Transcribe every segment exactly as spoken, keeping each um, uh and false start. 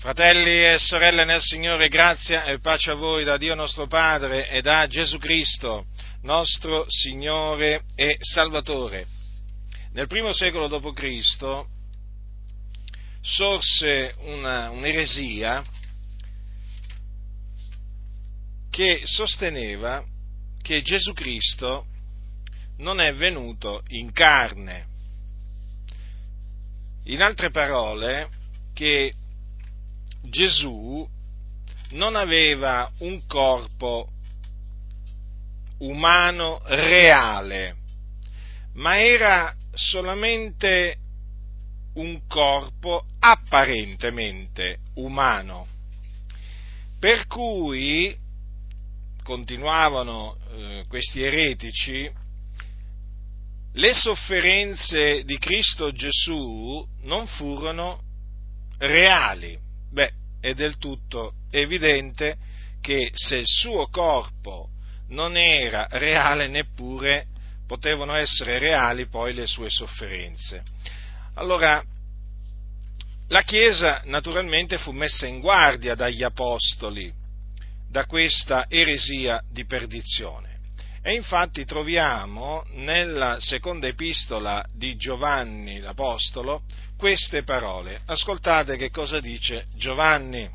Fratelli e sorelle nel Signore, grazia e pace a voi da Dio nostro Padre e da Gesù Cristo, nostro Signore e Salvatore. Nel primo secolo dopo Cristo sorse una, un'eresia che sosteneva che Gesù Cristo non è venuto in carne. In altre parole, che Gesù non aveva un corpo umano reale, ma era solamente un corpo apparentemente umano, per cui continuavano eh, questi eretici, le sofferenze di Cristo Gesù non furono reali. Beh, è del tutto evidente che se il suo corpo non era reale, neppure potevano essere reali poi le sue sofferenze. Allora, la Chiesa naturalmente fu messa in guardia dagli apostoli da questa eresia di perdizione. E infatti troviamo nella seconda epistola di Giovanni l'Apostolo queste parole. Ascoltate che cosa dice Giovanni.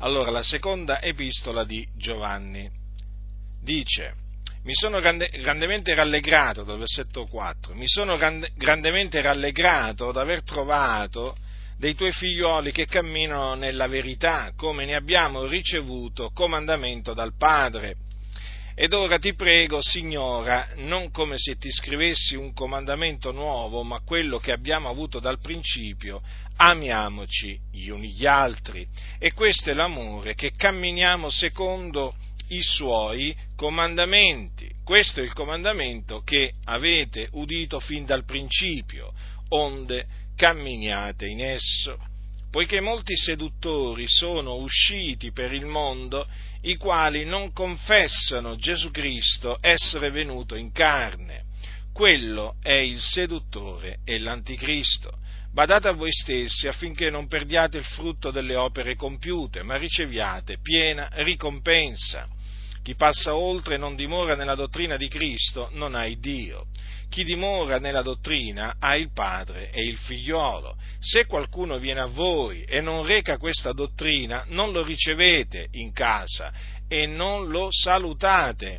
Allora, la seconda epistola di Giovanni dice: mi sono grande, grandemente rallegrato, dal versetto quattro, mi sono grande, grandemente rallegrato d'aver trovato dei tuoi figlioli che camminano nella verità, come ne abbiamo ricevuto comandamento dal Padre. Ed ora ti prego, Signora, non come se ti scrivessi un comandamento nuovo, ma quello che abbiamo avuto dal principio, amiamoci gli uni gli altri. E questo è l'amore, che camminiamo secondo i Suoi comandamenti. Questo è il comandamento che avete udito fin dal principio, onde camminiate in esso. Poiché molti seduttori sono usciti per il mondo, i quali non confessano Gesù Cristo essere venuto in carne. Quello è il seduttore e l'anticristo. Badate a voi stessi affinché non perdiate il frutto delle opere compiute, ma riceviate piena ricompensa. Chi passa oltre e non dimora nella dottrina di Cristo non ha Dio. Chi dimora nella dottrina ha il Padre e il Figliolo. Se qualcuno viene a voi e non reca questa dottrina, non lo ricevete in casa e non lo salutate,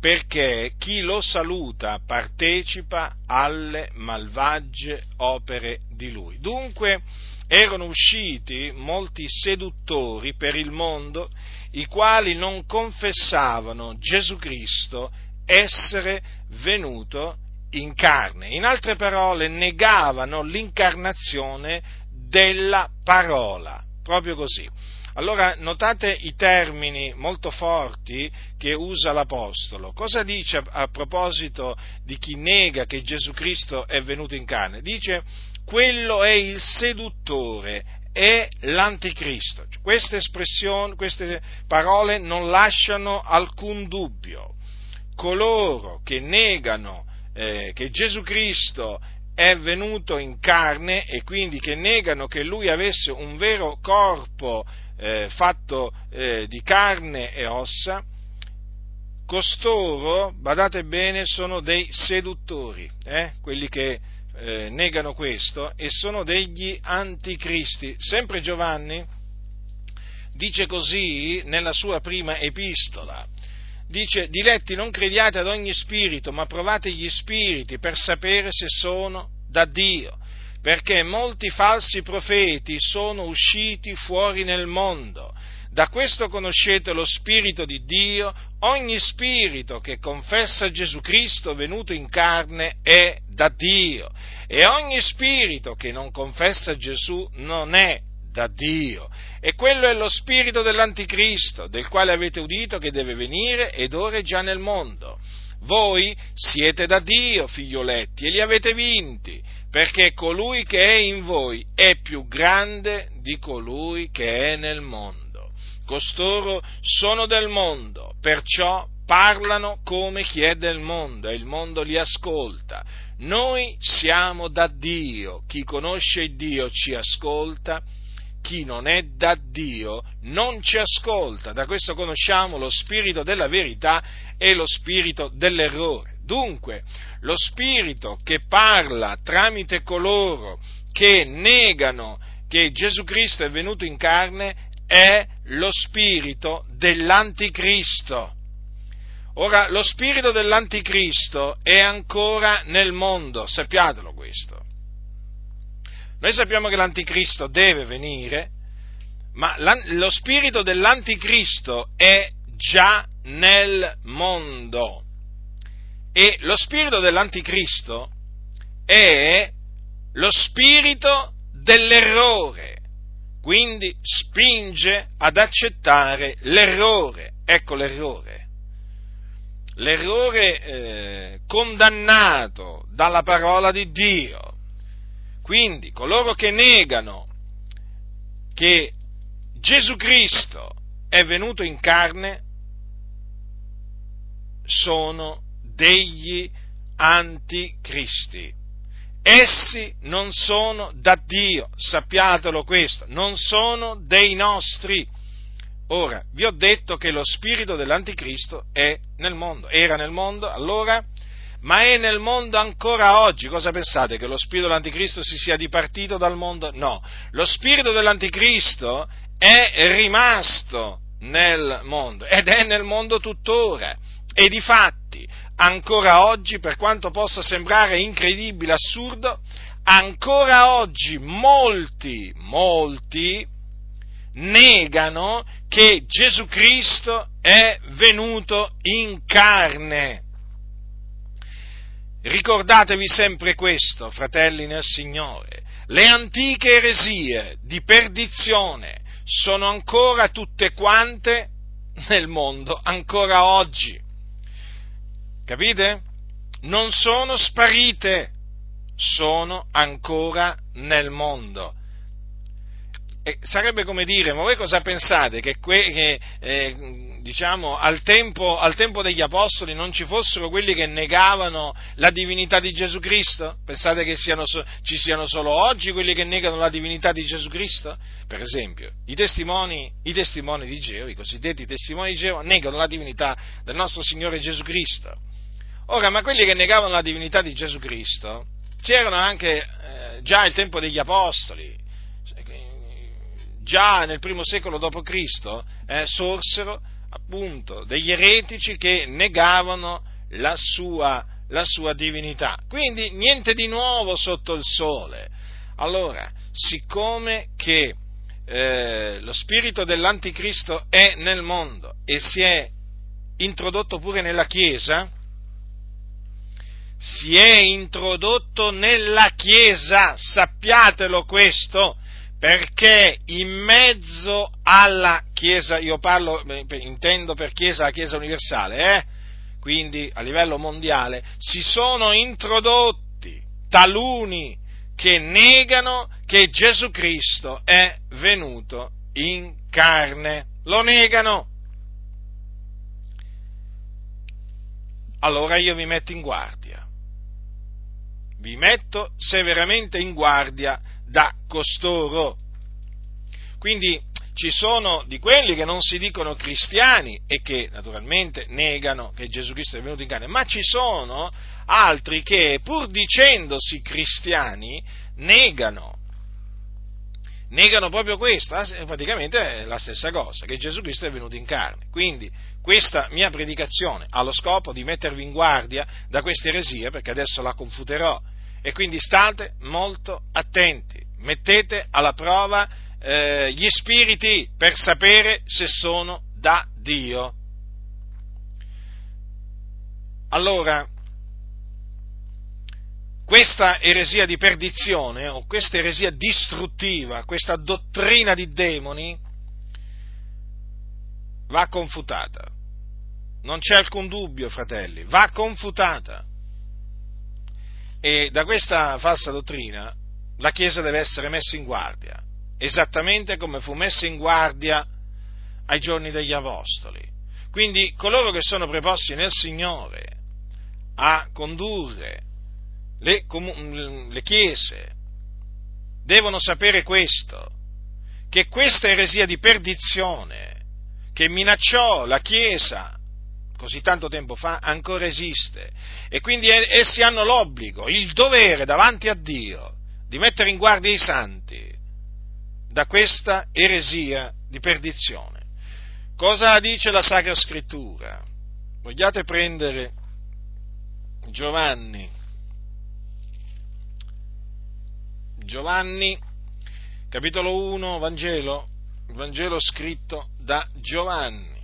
perché chi lo saluta partecipa alle malvagie opere di lui. Dunque erano usciti molti seduttori per il mondo, i quali non confessavano Gesù Cristo essere venuto in carne. In altre parole, negavano l'incarnazione della parola, proprio così. Allora, notate i termini molto forti che usa l'Apostolo. Cosa dice a proposito di chi nega che Gesù Cristo è venuto in carne? Dice: quello è il seduttore e l'anticristo. Queste espressioni, queste parole non lasciano alcun dubbio. Coloro che negano eh, che Gesù Cristo è venuto in carne, e quindi che negano che lui avesse un vero corpo eh, fatto eh, di carne e ossa, costoro, badate bene, sono dei seduttori, eh, quelli che Eh, negano questo, e sono degli anticristi. Sempre Giovanni dice così nella sua prima epistola, dice: diletti, non crediate ad ogni spirito, ma provate gli spiriti per sapere se sono da Dio, perché molti falsi profeti sono usciti fuori nel mondo. Da questo conoscete lo Spirito di Dio: ogni spirito che confessa Gesù Cristo venuto in carne è da Dio, e ogni spirito che non confessa Gesù non è da Dio. E quello è lo spirito dell'anticristo, del quale avete udito che deve venire, ed ora è già nel mondo. Voi siete da Dio, figlioletti, e li avete vinti, perché colui che è in voi è più grande di colui che è nel mondo. Costoro sono del mondo, perciò parlano come chi è del mondo, e il mondo li ascolta. Noi siamo da Dio, chi conosce Dio ci ascolta, chi non è da Dio non ci ascolta. Da questo conosciamo lo spirito della verità e lo spirito dell'errore. Dunque, lo spirito che parla tramite coloro che negano che Gesù Cristo è venuto in carne è lo spirito dell'anticristo. Ora, lo spirito dell'anticristo è ancora nel mondo, sappiatelo questo. Noi sappiamo che l'anticristo deve venire, ma lo spirito dell'anticristo è già nel mondo. E lo spirito dell'anticristo è lo spirito dell'errore, quindi spinge ad accettare l'errore. Ecco l'errore. L'errore eh, condannato dalla parola di Dio. Quindi coloro che negano che Gesù Cristo è venuto in carne sono degli anticristi. Essi non sono da Dio, sappiatelo questo, non sono dei nostri. Ora, vi ho detto che lo spirito dell'anticristo è nel mondo, era nel mondo allora, ma è nel mondo ancora oggi. Cosa pensate? Che lo spirito dell'anticristo si sia dipartito dal mondo? No, lo spirito dell'anticristo è rimasto nel mondo ed è nel mondo tuttora. E difatti, ancora oggi, per quanto possa sembrare incredibile, assurdo, ancora oggi molti, molti negano che Gesù Cristo è venuto in carne. Ricordatevi sempre questo, fratelli nel Signore, le antiche eresie di perdizione sono ancora tutte quante nel mondo, ancora oggi. Capite? Non sono sparite, sono ancora nel mondo. E sarebbe come dire, ma voi cosa pensate? Che, que- che eh, diciamo, al tempo, al tempo degli Apostoli non ci fossero quelli che negavano la divinità di Gesù Cristo? Pensate che siano so- ci siano solo oggi quelli che negano la divinità di Gesù Cristo? Per esempio, i testimoni, i testimoni di Geova, i cosiddetti testimoni di Geova, negano la divinità del nostro Signore Gesù Cristo. Ora, ma quelli che negavano la divinità di Gesù Cristo c'erano anche eh, già al tempo degli Apostoli, già nel primo secolo dopo Cristo eh, sorsero appunto degli eretici che negavano la sua, la sua divinità. Quindi niente di nuovo sotto il sole. Allora, siccome che eh, lo spirito dell'anticristo è nel mondo e si è introdotto pure nella Chiesa, si è introdotto nella Chiesa, sappiatelo questo, perché in mezzo alla Chiesa, io parlo, intendo per Chiesa la Chiesa universale, eh? Quindi a livello mondiale, si sono introdotti taluni che negano che Gesù Cristo è venuto in carne, lo negano. Allora io vi metto in guardia. Vi metto severamente in guardia da costoro. Quindi ci sono di quelli che non si dicono cristiani e che naturalmente negano che Gesù Cristo è venuto in carne, ma ci sono altri che pur dicendosi cristiani negano, negano proprio questo, praticamente è la stessa cosa, che Gesù Cristo è venuto in carne. Quindi questa mia predicazione ha lo scopo di mettervi in guardia da queste eresie, perché adesso la confuterò. E quindi state molto attenti, mettete alla prova eh, gli spiriti per sapere se sono da Dio. Allora, questa eresia di perdizione o questa eresia distruttiva, questa dottrina di demoni va confutata. Non c'è alcun dubbio, fratelli, va confutata. E da questa falsa dottrina la Chiesa deve essere messa in guardia, esattamente come fu messa in guardia ai giorni degli Apostoli. Quindi coloro che sono preposti nel Signore a condurre le, comu- le Chiese devono sapere questo, che questa eresia di perdizione che minacciò la Chiesa così tanto tempo fa ancora esiste, e quindi essi hanno l'obbligo, il dovere davanti a Dio di mettere in guardia i santi da questa eresia di perdizione. Cosa dice la Sacra Scrittura? Vogliate prendere Giovanni, Giovanni, capitolo uno, Vangelo, Vangelo scritto da Giovanni,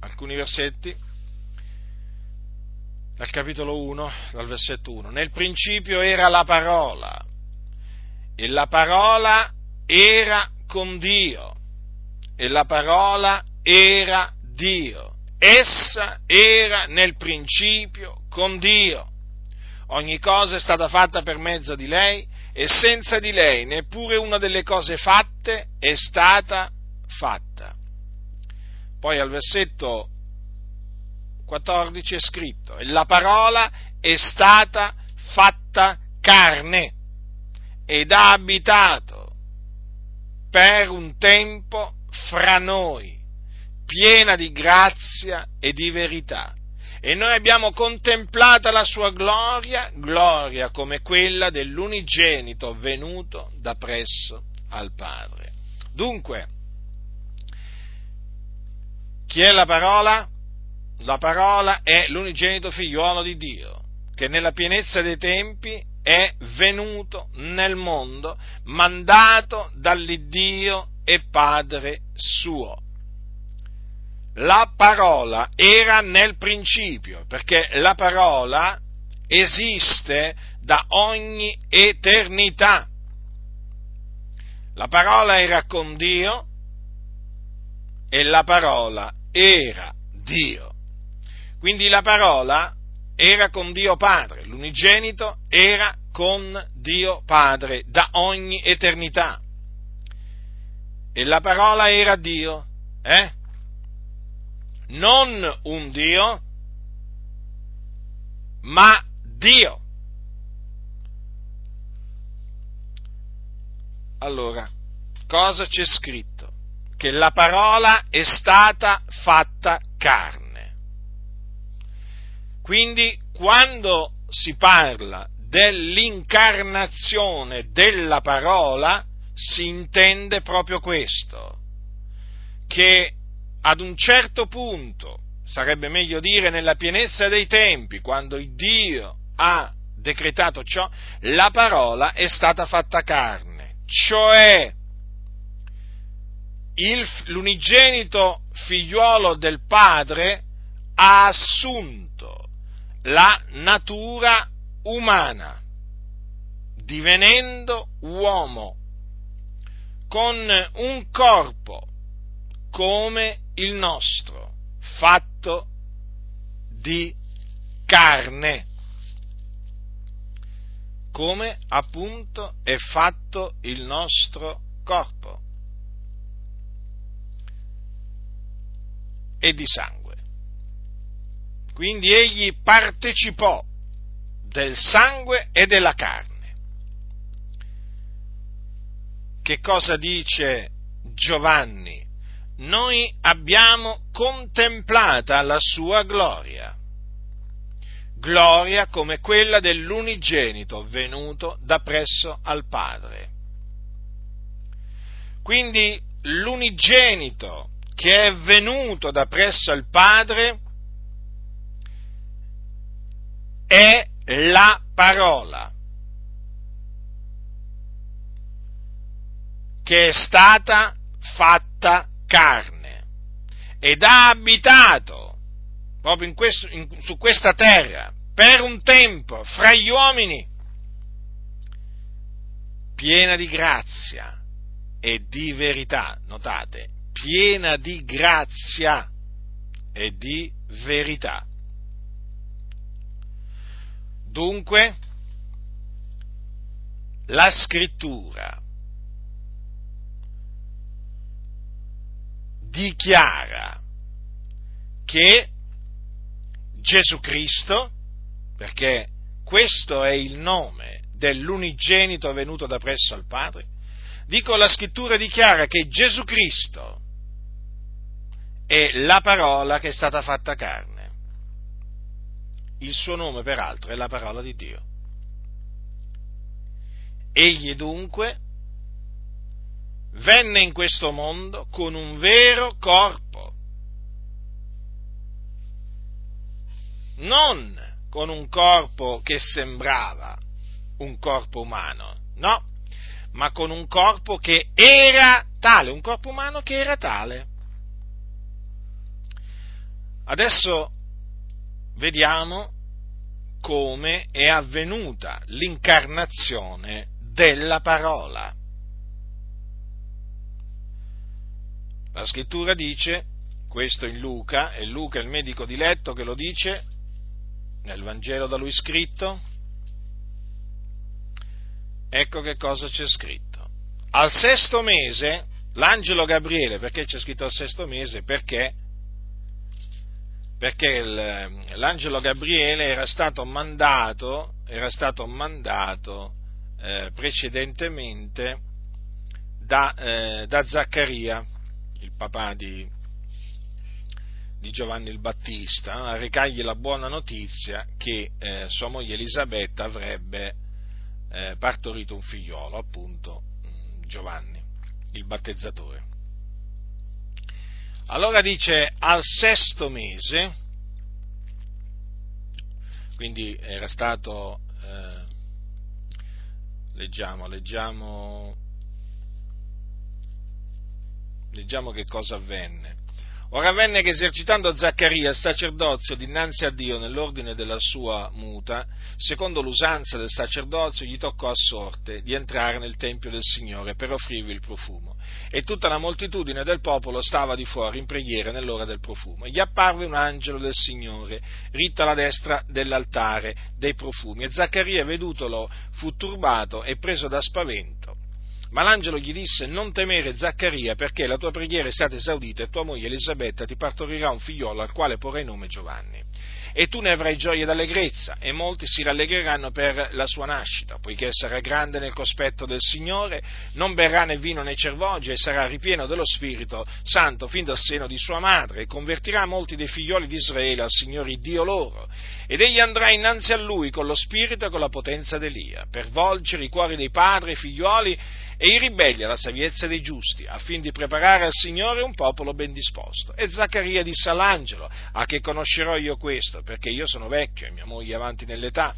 alcuni versetti, dal capitolo uno, dal versetto uno. Nel principio era la parola, e la parola era con Dio, e la parola era Dio. Essa era nel principio con Dio. Ogni cosa è stata fatta per mezzo di lei, e senza di lei neppure una delle cose fatte è stata fatta. Poi al versetto quattordici è scritto: e la parola è stata fatta carne ed ha abitato per un tempo fra noi, piena di grazia e di verità. E noi abbiamo contemplata la sua gloria, gloria come quella dell'unigenito venuto da presso al Padre. Dunque, chi è la parola? La parola è l'unigenito figliuolo di Dio, che nella pienezza dei tempi è venuto nel mondo, mandato dall'Iddio e Padre suo. La parola era nel principio, perché la parola esiste da ogni eternità. La parola era con Dio e la parola era Dio. Quindi la parola era con Dio Padre, l'unigenito era con Dio Padre da ogni eternità. E la parola era Dio, eh? Non un Dio, ma Dio. Allora, cosa c'è scritto? Che la parola è stata fatta carne. Quindi, quando si parla dell'incarnazione della parola, si intende proprio questo, che ad un certo punto, sarebbe meglio dire nella pienezza dei tempi, quando Dio ha decretato ciò, la parola è stata fatta carne, cioè il, l'unigenito figliuolo del Padre ha assunto la natura umana, divenendo uomo, con un corpo come il nostro, fatto di carne, come appunto è fatto il nostro corpo, e di sangue. Quindi egli partecipò del sangue e della carne. Che cosa dice Giovanni? Noi abbiamo contemplata la sua gloria, gloria come quella dell'unigenito venuto da presso al Padre. Quindi l'unigenito che è venuto da presso al Padre è la parola, che è stata fatta carne ed ha abitato proprio in questo, in, su questa terra per un tempo fra gli uomini, piena di grazia e di verità. Notate, piena di grazia e di verità. Dunque, la Scrittura dichiara che Gesù Cristo, perché questo è il nome dell'unigenito venuto da presso al Padre, Dico, la scrittura dichiara che Gesù Cristo è la parola che è stata fatta carne. Il suo nome, peraltro, è la parola di Dio. Egli dunque venne in questo mondo con un vero corpo, non con un corpo che sembrava un corpo umano, no, ma con un corpo che era tale, un corpo umano che era tale. Adesso vediamo come è avvenuta l'incarnazione della parola. La scrittura dice, questo in Luca, è Luca il medico diletto che lo dice nel Vangelo da lui scritto, ecco che cosa c'è scritto. Al sesto mese, l'angelo Gabriele, perché c'è scritto al sesto mese? Perché? Perché il, l'angelo Gabriele era stato mandato, era stato mandato eh, precedentemente da, eh, da Zaccaria, il papà di, di Giovanni il Battista, a recargli la buona notizia che eh, sua moglie Elisabetta avrebbe eh, partorito un figliolo, appunto Giovanni, il battezzatore. Allora dice, al sesto mese, quindi era stato, eh, leggiamo, leggiamo, leggiamo che cosa avvenne. Ora avvenne che, esercitando Zaccaria il sacerdozio dinanzi a Dio nell'ordine della sua muta, secondo l'usanza del sacerdozio, gli toccò a sorte di entrare nel tempio del Signore per offrirvi il profumo. E tutta la moltitudine del popolo stava di fuori in preghiera nell'ora del profumo. E gli apparve un angelo del Signore, ritto alla destra dell'altare dei profumi. E Zaccaria, vedutolo, fu turbato e preso da spavento. Ma l'angelo gli disse, non temere Zaccaria, perché la tua preghiera è stata esaudita e tua moglie Elisabetta ti partorirà un figliolo al quale porrai nome Giovanni. E tu ne avrai gioia d'allegrezza, e molti si rallegreranno per la sua nascita, poiché sarà grande nel cospetto del Signore, non berrà né vino né cervogia, e sarà ripieno dello Spirito Santo fin dal seno di sua madre, e convertirà molti dei figlioli di Israele al Signore Dio loro. Ed egli andrà innanzi a lui con lo spirito e con la potenza d'Elia, per volgere i cuori dei padri e figlioli, e i ribelli alla saviezza dei giusti, affin di preparare al Signore un popolo ben disposto. E Zaccaria disse all'angelo, a che conoscerò io questo? Perché io sono vecchio e mia moglie avanti nell'età.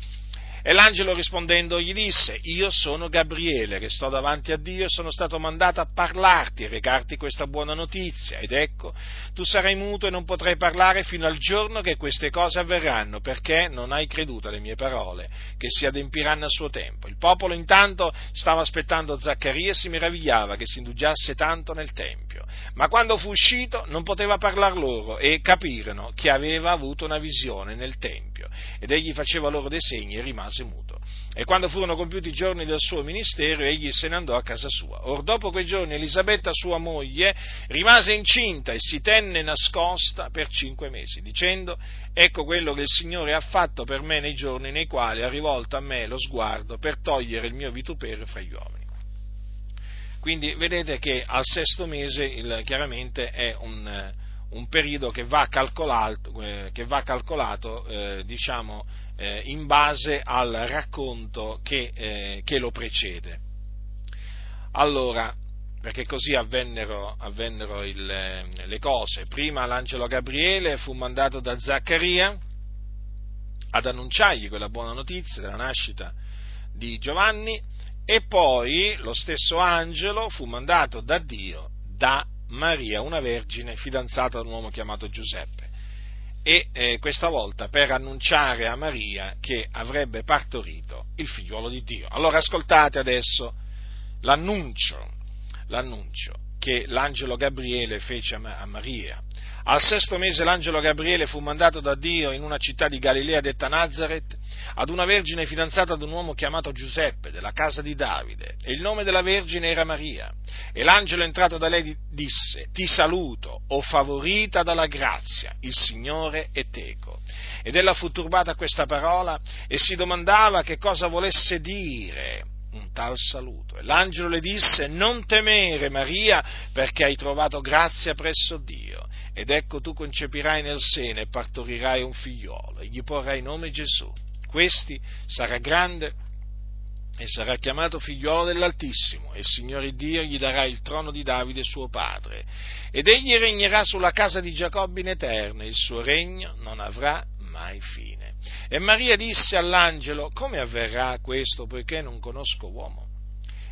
E l'angelo rispondendo gli disse, io sono Gabriele, che sto davanti a Dio e sono stato mandato a parlarti e recarti questa buona notizia. Ed ecco, tu sarai muto e non potrai parlare fino al giorno che queste cose avverranno, perché non hai creduto alle mie parole, che si adempiranno a suo tempo. Il popolo intanto stava aspettando Zaccaria e si meravigliava che si indugiasse tanto nel tempio. Ma quando fu uscito non poteva parlar loro, e capirono che aveva avuto una visione nel tempio. Ed egli faceva loro dei segni e rimase muto. E quando furono compiuti i giorni del suo ministero, egli se ne andò a casa sua. Or dopo quei giorni Elisabetta, sua moglie, rimase incinta e si tenne nascosta per cinque mesi, dicendo, ecco quello che il Signore ha fatto per me nei giorni nei quali ha rivolto a me lo sguardo per togliere il mio vituperio fra gli uomini. Quindi vedete che al sesto mese il, chiaramente è un, un periodo che va calcolato, eh, che va calcolato eh, diciamo, eh, in base al racconto che, eh, che lo precede. Allora, perché così avvennero, avvennero il, le cose. Prima l'angelo Gabriele fu mandato da Zaccaria ad annunciargli quella buona notizia della nascita di Giovanni, e poi lo stesso angelo fu mandato da Dio, da Maria, una vergine fidanzata ad un uomo chiamato Giuseppe, e eh, questa volta per annunciare a Maria che avrebbe partorito il figliuolo di Dio. Allora ascoltate adesso l'annuncio, l'annuncio che l'angelo Gabriele fece a Maria. Al sesto mese l'angelo Gabriele fu mandato da Dio in una città di Galilea detta Nazareth, ad una vergine fidanzata ad un uomo chiamato Giuseppe, della casa di Davide, e il nome della vergine era Maria. E l'angelo entrato da lei disse, ti saluto, o favorita dalla grazia, il Signore è teco. Ed ella fu turbata a questa parola e si domandava che cosa volesse dire. tal saluto. E l'angelo le disse: non temere, Maria, perché hai trovato grazia presso Dio, ed ecco tu concepirai nel seno e partorirai un figliolo, e gli porrai nome Gesù. Questi sarà grande e sarà chiamato figliolo dell'Altissimo, e il Signore Dio gli darà il trono di Davide suo padre, ed egli regnerà sulla casa di Giacobbe in eterno, e il suo regno non avrà mai fine. E Maria disse all'angelo: come avverrà questo, poiché non conosco uomo?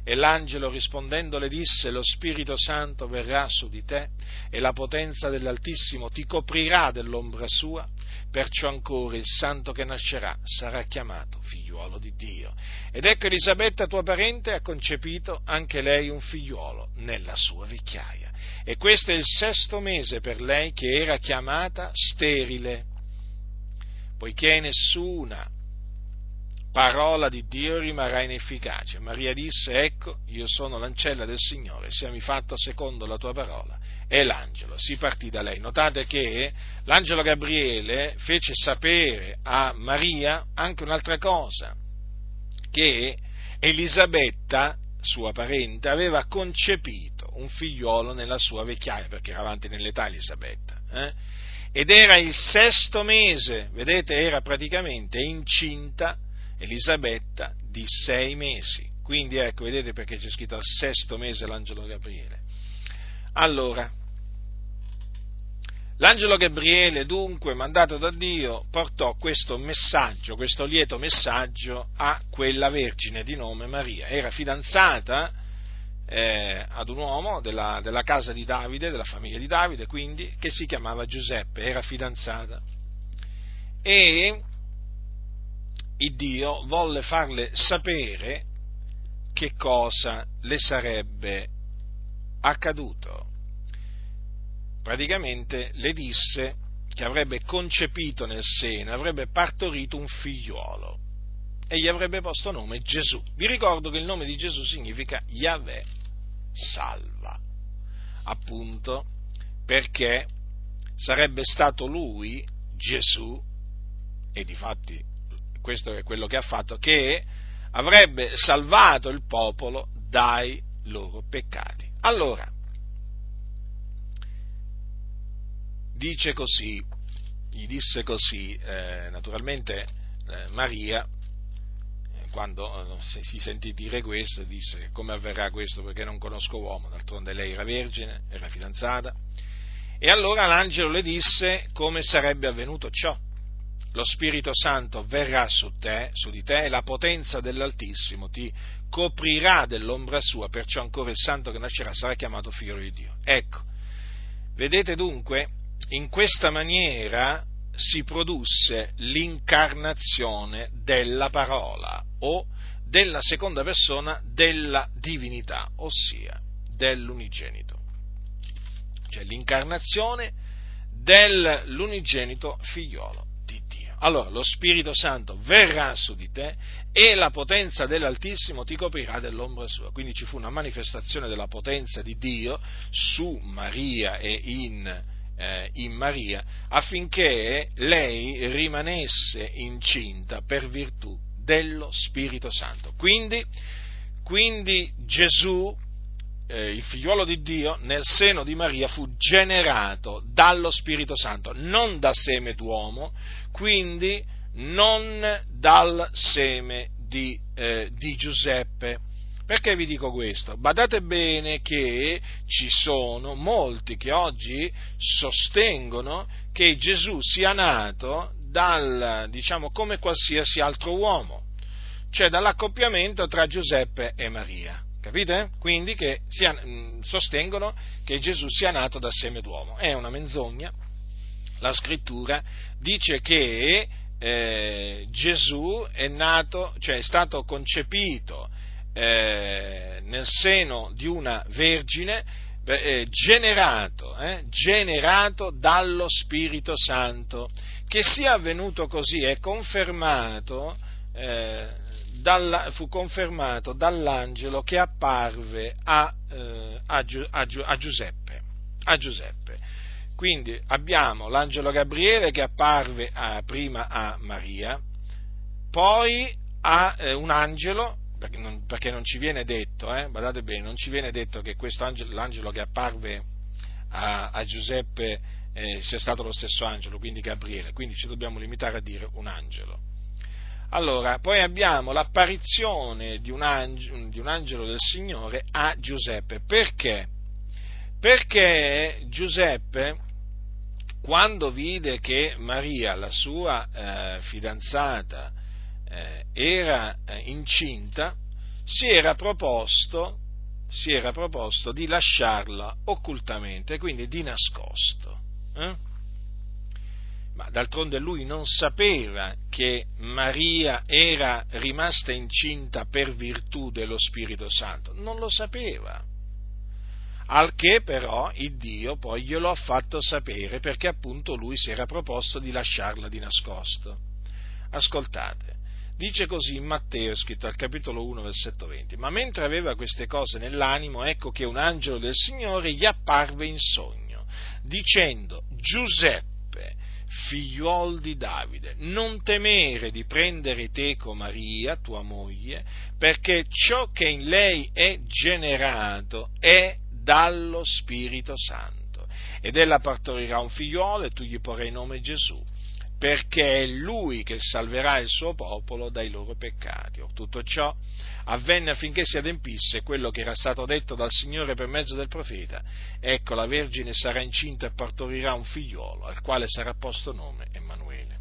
E l'angelo rispondendo le disse: lo Spirito Santo verrà su di te, e la potenza dell'Altissimo ti coprirà dell'ombra sua, perciò ancora il santo che nascerà sarà chiamato figliuolo di Dio. Ed ecco, Elisabetta tua parente ha concepito anche lei un figliuolo nella sua vecchiaia, e questo è il sesto mese per lei, che era chiamata sterile, poiché nessuna parola di Dio rimarrà inefficace. Maria disse: ecco, io sono l'ancella del Signore, siami fatto secondo la tua parola. E l'angelo si partì da lei. Notate che l'angelo Gabriele fece sapere a Maria anche un'altra cosa, che Elisabetta, sua parente, aveva concepito un figliolo nella sua vecchiaia, perché era avanti nell'età Elisabetta, eh? Ed era il sesto mese, vedete, era praticamente incinta Elisabetta di sei mesi. Quindi ecco, vedete perché c'è scritto al sesto mese l'angelo Gabriele. Allora, l'angelo Gabriele, dunque, mandato da Dio, portò questo messaggio, questo lieto messaggio a quella vergine di nome Maria. Era fidanzata eh, ad un uomo della, della casa di Davide, della famiglia di Davide, quindi, che si chiamava Giuseppe, era fidanzata. E il Dio volle farle sapere che cosa le sarebbe accaduto. Praticamente le disse che avrebbe concepito nel seno, avrebbe partorito un figliolo e gli avrebbe posto nome Gesù. Vi ricordo che il nome di Gesù significa Yahweh salva, appunto perché sarebbe stato lui, Gesù, e difatti questo è quello che ha fatto, che avrebbe salvato il popolo dai loro peccati. Allora, dice così, gli disse così, eh, naturalmente eh, Maria, eh, quando eh, si sentì dire questo, disse: come avverrà questo, perché non conosco uomo? D'altronde lei era vergine, era fidanzata. E allora l'angelo le disse come sarebbe avvenuto ciò: lo Spirito Santo verrà su te, su di te, e la potenza dell'Altissimo ti coprirà dell'ombra sua, perciò ancora il santo che nascerà sarà chiamato figlio di Dio. Ecco, vedete dunque, in questa maniera si produsse l'incarnazione della parola, o della seconda persona della divinità, ossia dell'unigenito, cioè l'incarnazione dell'unigenito figliolo. Allora, lo Spirito Santo verrà su di te e la potenza dell'Altissimo ti coprirà dell'ombra sua. Quindi ci fu una manifestazione della potenza di Dio su Maria e in, eh, in Maria, affinché lei rimanesse incinta per virtù dello Spirito Santo. Quindi, quindi Gesù, eh, il figliuolo di Dio, nel seno di Maria fu generato dallo Spirito Santo, non da seme d'uomo, quindi non dal seme di, eh, di Giuseppe. Perché vi dico questo? Badate bene che ci sono molti che oggi sostengono che Gesù sia nato dal, diciamo, come qualsiasi altro uomo, cioè dall'accoppiamento tra Giuseppe e Maria. Capite? Quindi che sia, sostengono che Gesù sia nato da seme d'uomo. È una menzogna. La Scrittura dice che eh, Gesù è nato, cioè è stato concepito eh, nel seno di una vergine, eh, generato, eh, generato dallo Spirito Santo. Che sia avvenuto così è confermato eh, Dalla, fu confermato dall'angelo che apparve a, eh, a, Gi, a, Gi, a, Giuseppe, a Giuseppe. Quindi abbiamo l'angelo Gabriele che apparve a, prima a Maria, poi a eh, un angelo perché non, perché non ci viene detto, eh, badate bene, non ci viene detto che questo angelo, l'angelo che apparve a, a Giuseppe eh, sia stato lo stesso angelo, quindi Gabriele, quindi ci dobbiamo limitare a dire un angelo. Allora, poi abbiamo l'apparizione di un angelo, di un angelo del Signore a Giuseppe. Perché? Perché Giuseppe, quando vide che Maria, la sua eh, fidanzata, eh, era eh, incinta, si era proposto, si era proposto di lasciarla occultamente, quindi di nascosto. Eh? Ma d'altronde lui non sapeva che Maria era rimasta incinta per virtù dello Spirito Santo, non lo sapeva, al che però il Dio poi glielo ha fatto sapere, perché appunto lui si era proposto di lasciarla di nascosto. Ascoltate, dice così in Matteo, scritto al capitolo uno, versetto venti: ma mentre aveva queste cose nell'animo, ecco che un angelo del Signore gli apparve in sogno, dicendo: Giuseppe, figliuol di Davide, non temere di prendere teco Maria, tua moglie, perché ciò che in lei è generato è dallo Spirito Santo, ed ella partorirà un figliuolo e tu gli porrai nome Gesù, perché è lui che salverà il suo popolo dai loro peccati. Tutto ciò avvenne affinché si adempisse quello che era stato detto dal Signore per mezzo del profeta: ecco, la Vergine sarà incinta e partorirà un figliolo, al quale sarà posto nome Emanuele,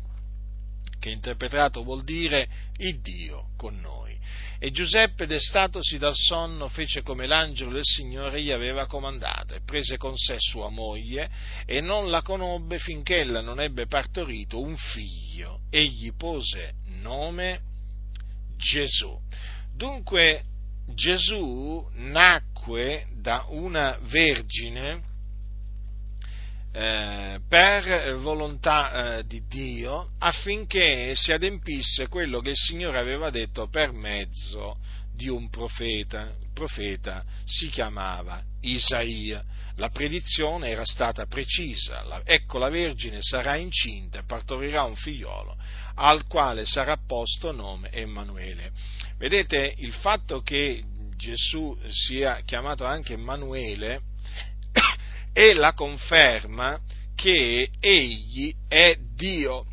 che interpretato vuol dire il Dio con noi. E Giuseppe, destatosi dal sonno, fece come l'angelo del Signore gli aveva comandato, e prese con sé sua moglie, e non la conobbe finché ella non ebbe partorito un figlio, e gli pose nome Gesù. Dunque Gesù nacque da una vergine Eh, per volontà eh, di Dio, affinché si adempisse quello che il Signore aveva detto per mezzo di un profeta. Il profeta si chiamava Isaia. La predizione era stata precisa: la, ecco la Vergine sarà incinta e partorirà un figliolo, al quale sarà posto nome Emanuele. Vedete, il fatto che Gesù sia chiamato anche Emanuele è la conferma che egli è Dio,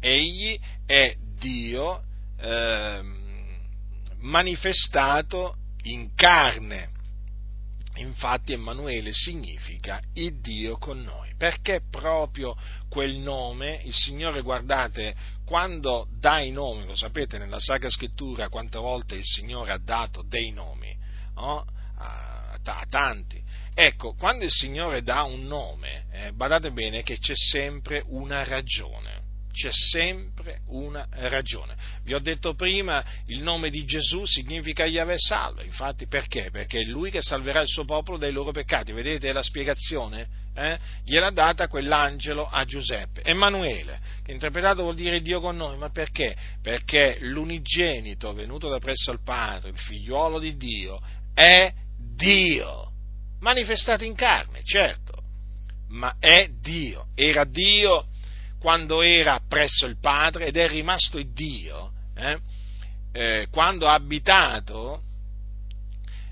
egli è Dio eh, manifestato in carne. Infatti Emanuele significa il Dio con noi, perché proprio quel nome, il Signore, guardate, quando dà i nomi, lo sapete nella Sacra Scrittura quante volte il Signore ha dato dei nomi, no? a, a, a tanti. Ecco, quando il Signore dà un nome, eh, badate bene che c'è sempre una ragione, c'è sempre una ragione. Vi ho detto prima, il nome di Gesù significa Yahweh salva, infatti perché? Perché è Lui che salverà il suo popolo dai loro peccati, vedete la spiegazione? Eh? Gliel'ha data quell'angelo a Giuseppe, Emanuele, che interpretato vuol dire Dio con noi. Ma perché? Perché l'unigenito venuto da presso al Padre, il figliuolo di Dio, è Dio manifestato in carne, certo, ma è Dio, era Dio quando era presso il Padre ed è rimasto Dio eh? Eh, quando ha abitato,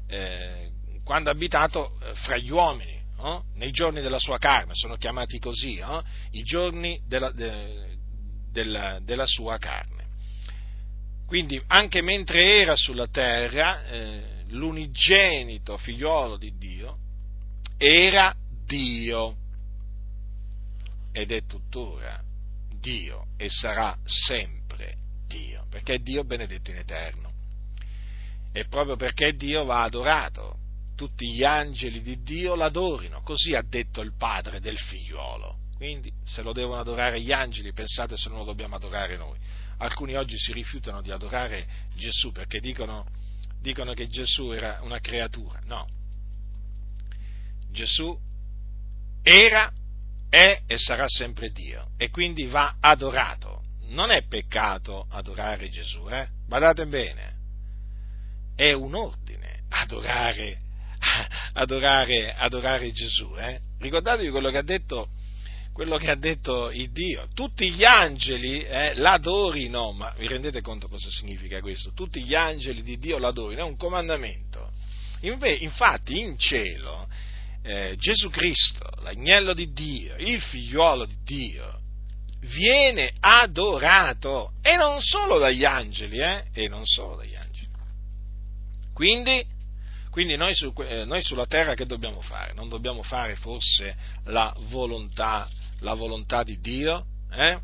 eh, quando ha abitato fra gli uomini, no? Nei giorni della sua carne, sono chiamati così, no? I giorni della, de, della, della sua carne. Quindi anche mentre era sulla terra, eh, l'unigenito figliolo di Dio era Dio ed è tuttora Dio e sarà sempre Dio, perché è Dio benedetto in eterno. E proprio perché Dio va adorato, tutti gli angeli di Dio l'adorino, così ha detto il Padre del figliolo. Quindi se lo devono adorare gli angeli, pensate se non lo dobbiamo adorare noi. Alcuni oggi si rifiutano di adorare Gesù perché dicono dicono che Gesù era una creatura. No, Gesù era, è e sarà sempre Dio, e quindi va adorato. Non è peccato adorare Gesù, eh? Badate bene, è un ordine adorare, adorare, adorare Gesù. Eh? Ricordatevi quello che ha detto quello che ha detto il Dio, tutti gli angeli eh, l'adorino. Ma vi rendete conto cosa significa questo? Tutti gli angeli di Dio l'adorino, è un comandamento. Infatti in cielo eh, Gesù Cristo, l'agnello di Dio, il figliuolo di Dio, viene adorato, e non solo dagli angeli, eh? e non solo dagli angeli. Quindi, quindi noi, su, eh, noi sulla terra che dobbiamo fare? Non dobbiamo fare forse la volontà, la volontà di Dio, eh?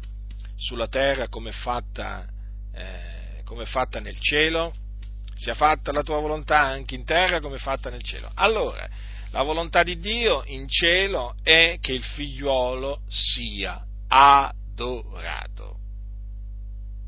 sulla terra come è fatta, eh, come è fatta nel cielo? Sia fatta la tua volontà anche in terra come è fatta nel cielo. Allora, la volontà di Dio in cielo è che il figliuolo sia adorato. Adorato.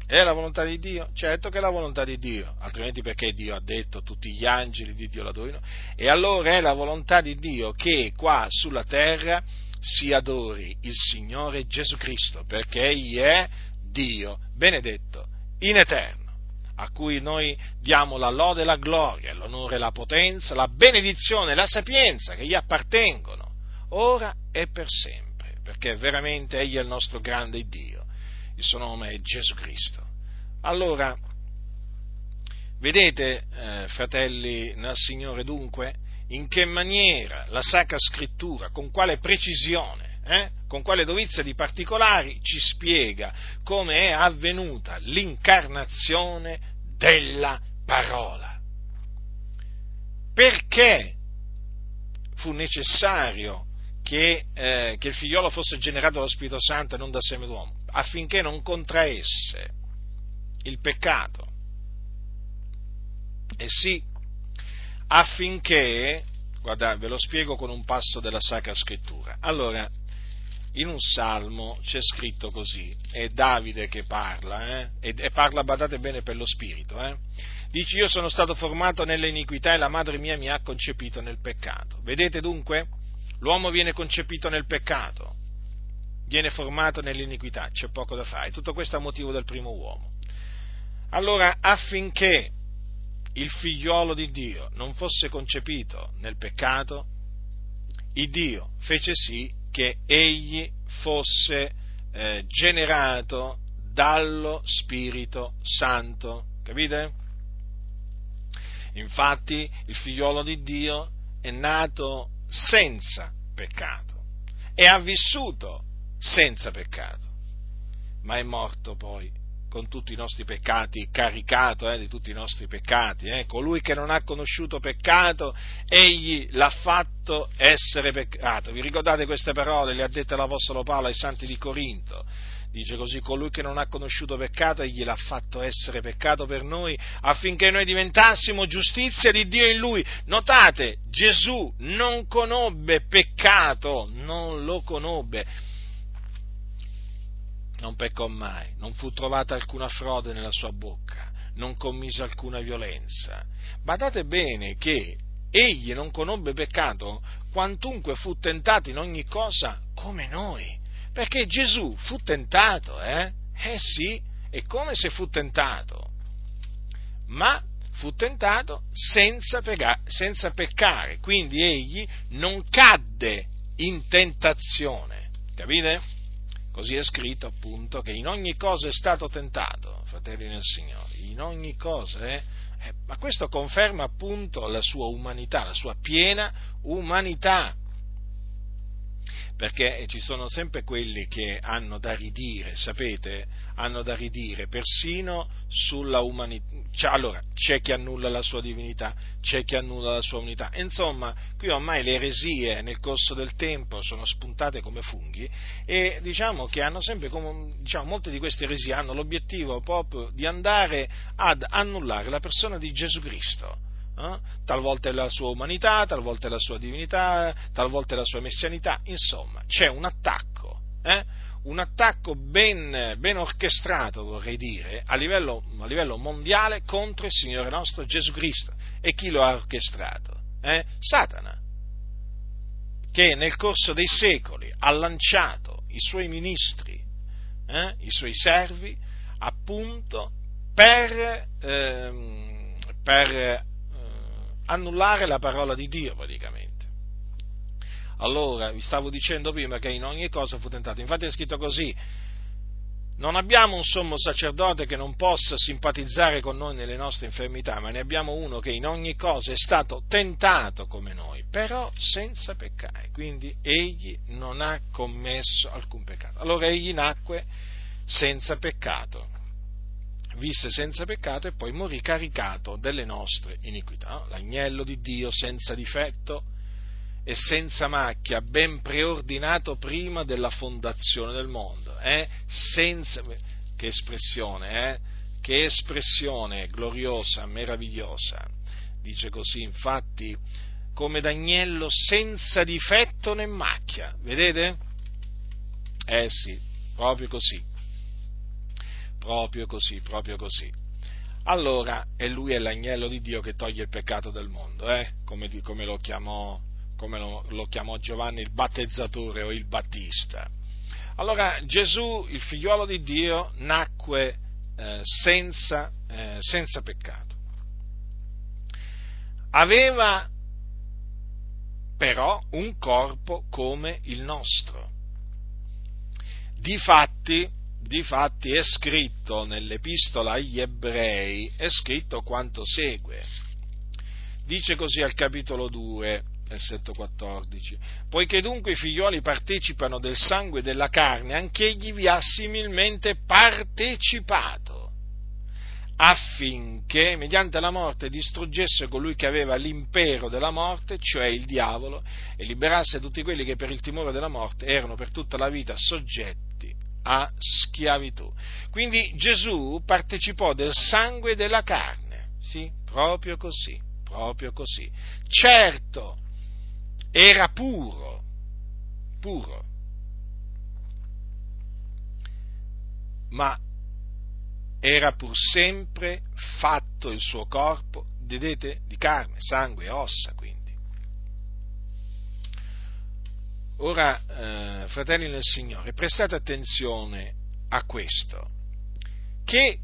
È la volontà di Dio? Certo che è la volontà di Dio, altrimenti perché Dio ha detto tutti gli angeli di Dio l'adorino? E allora è la volontà di Dio che qua sulla terra si adori il Signore Gesù Cristo, perché Egli è Dio benedetto in eterno, a cui noi diamo la lode e la gloria, l'onore e la potenza, la benedizione e la sapienza che gli appartengono, ora e per sempre. Perché veramente Egli è il nostro grande Dio, il suo nome è Gesù Cristo. Allora, vedete, eh, fratelli nel Signore, dunque, in che maniera la Sacra Scrittura, con quale precisione, eh, con quale dovizia di particolari, ci spiega come è avvenuta l'incarnazione della parola. Perché fu necessario Che, eh, che il figliolo fosse generato dallo Spirito Santo e non da seme d'uomo, affinché non contraesse il peccato, e sì, affinché, guardate, ve lo spiego con un passo della Sacra Scrittura. Allora, in un salmo c'è scritto così, è Davide che parla, eh? e, e parla, badate bene, per lo Spirito, eh? dice: io sono stato formato nelle iniquità e la madre mia mi ha concepito nel peccato. Vedete dunque? L'uomo viene concepito nel peccato, viene formato nell'iniquità, c'è poco da fare, tutto questo a motivo del primo uomo. Allora, affinché il figliolo di Dio non fosse concepito nel peccato, il Dio fece sì che egli fosse eh, generato dallo Spirito Santo, capite? Infatti il figliolo di Dio è nato senza peccato e ha vissuto senza peccato, ma è morto poi con tutti i nostri peccati, caricato eh, di tutti i nostri peccati, eh. colui che non ha conosciuto peccato egli l'ha fatto essere peccato. Vi ricordate queste parole? Le ha dette l'Apostolo Paolo ai Santi di Corinto, dice così: colui che non ha conosciuto peccato egli l'ha fatto essere peccato per noi, affinché noi diventassimo giustizia di Dio in lui. Notate, Gesù non conobbe peccato, non lo conobbe, non peccò mai, non fu trovata alcuna frode nella sua bocca, non commise alcuna violenza. Badate bene che egli non conobbe peccato, quantunque fu tentato in ogni cosa come noi. Perché Gesù fu tentato, eh? Eh sì, è come se fu tentato, ma fu tentato senza, pega- senza peccare, quindi egli non cadde in tentazione, capite? Così è scritto appunto che in ogni cosa è stato tentato, fratelli nel Signore, in ogni cosa, eh? Eh, ma questo conferma appunto la sua umanità, la sua piena umanità. Perché ci sono sempre quelli che hanno da ridire, sapete, hanno da ridire persino sulla umanità. Cioè, allora, c'è chi annulla la sua divinità, c'è chi annulla la sua unità. Insomma, qui ormai le eresie nel corso del tempo sono spuntate come funghi, e diciamo che hanno sempre, come, diciamo, molte di queste eresie hanno l'obiettivo proprio di andare ad annullare la persona di Gesù Cristo. Eh? Talvolta è la sua umanità, talvolta è la sua divinità, talvolta è la sua messianità. Insomma, c'è un attacco, eh? un attacco ben, ben orchestrato, vorrei dire, a livello, a livello mondiale contro il Signore nostro Gesù Cristo. E chi lo ha orchestrato? Eh? Satana, che nel corso dei secoli ha lanciato i suoi ministri, eh? i suoi servi, appunto per ehm, per annullare la parola di Dio praticamente. Allora, vi stavo dicendo prima che in ogni cosa fu tentato. Infatti è scritto così: non abbiamo un sommo sacerdote che non possa simpatizzare con noi nelle nostre infermità, ma ne abbiamo uno che in ogni cosa è stato tentato come noi, però senza peccare. Quindi egli non ha commesso alcun peccato. Allora egli nacque senza peccato, visse senza peccato e poi morì caricato delle nostre iniquità. L'agnello di Dio senza difetto e senza macchia, ben preordinato prima della fondazione del mondo, eh? Senza, che espressione, eh? Che espressione gloriosa, meravigliosa. Dice così, infatti, come d'agnello senza difetto né macchia, vedete? Eh sì, proprio così, proprio così, proprio così. Allora, e lui è l'agnello di Dio che toglie il peccato del mondo, eh? Come, come lo chiamò come lo, lo chiamò Giovanni il battezzatore o il Battista. Allora Gesù, il figliuolo di Dio, nacque eh, senza, eh, senza peccato. Aveva però un corpo come il nostro. Difatti, difatti è scritto nell'Epistola agli Ebrei, è scritto quanto segue. Dice così al capitolo due, versetto quattordici: poiché dunque i figlioli partecipano del sangue e della carne, anch'egli vi ha similmente partecipato, affinché mediante la morte distruggesse colui che aveva l'impero della morte, cioè il diavolo, e liberasse tutti quelli che per il timore della morte erano per tutta la vita soggetti a schiavitù. Quindi Gesù partecipò del sangue e della carne, sì, proprio così, proprio così. Certo, era puro, puro, ma era pur sempre fatto il suo corpo, vedete, di carne, sangue e ossa, quindi. Ora, eh, fratelli nel Signore, prestate attenzione a questo, che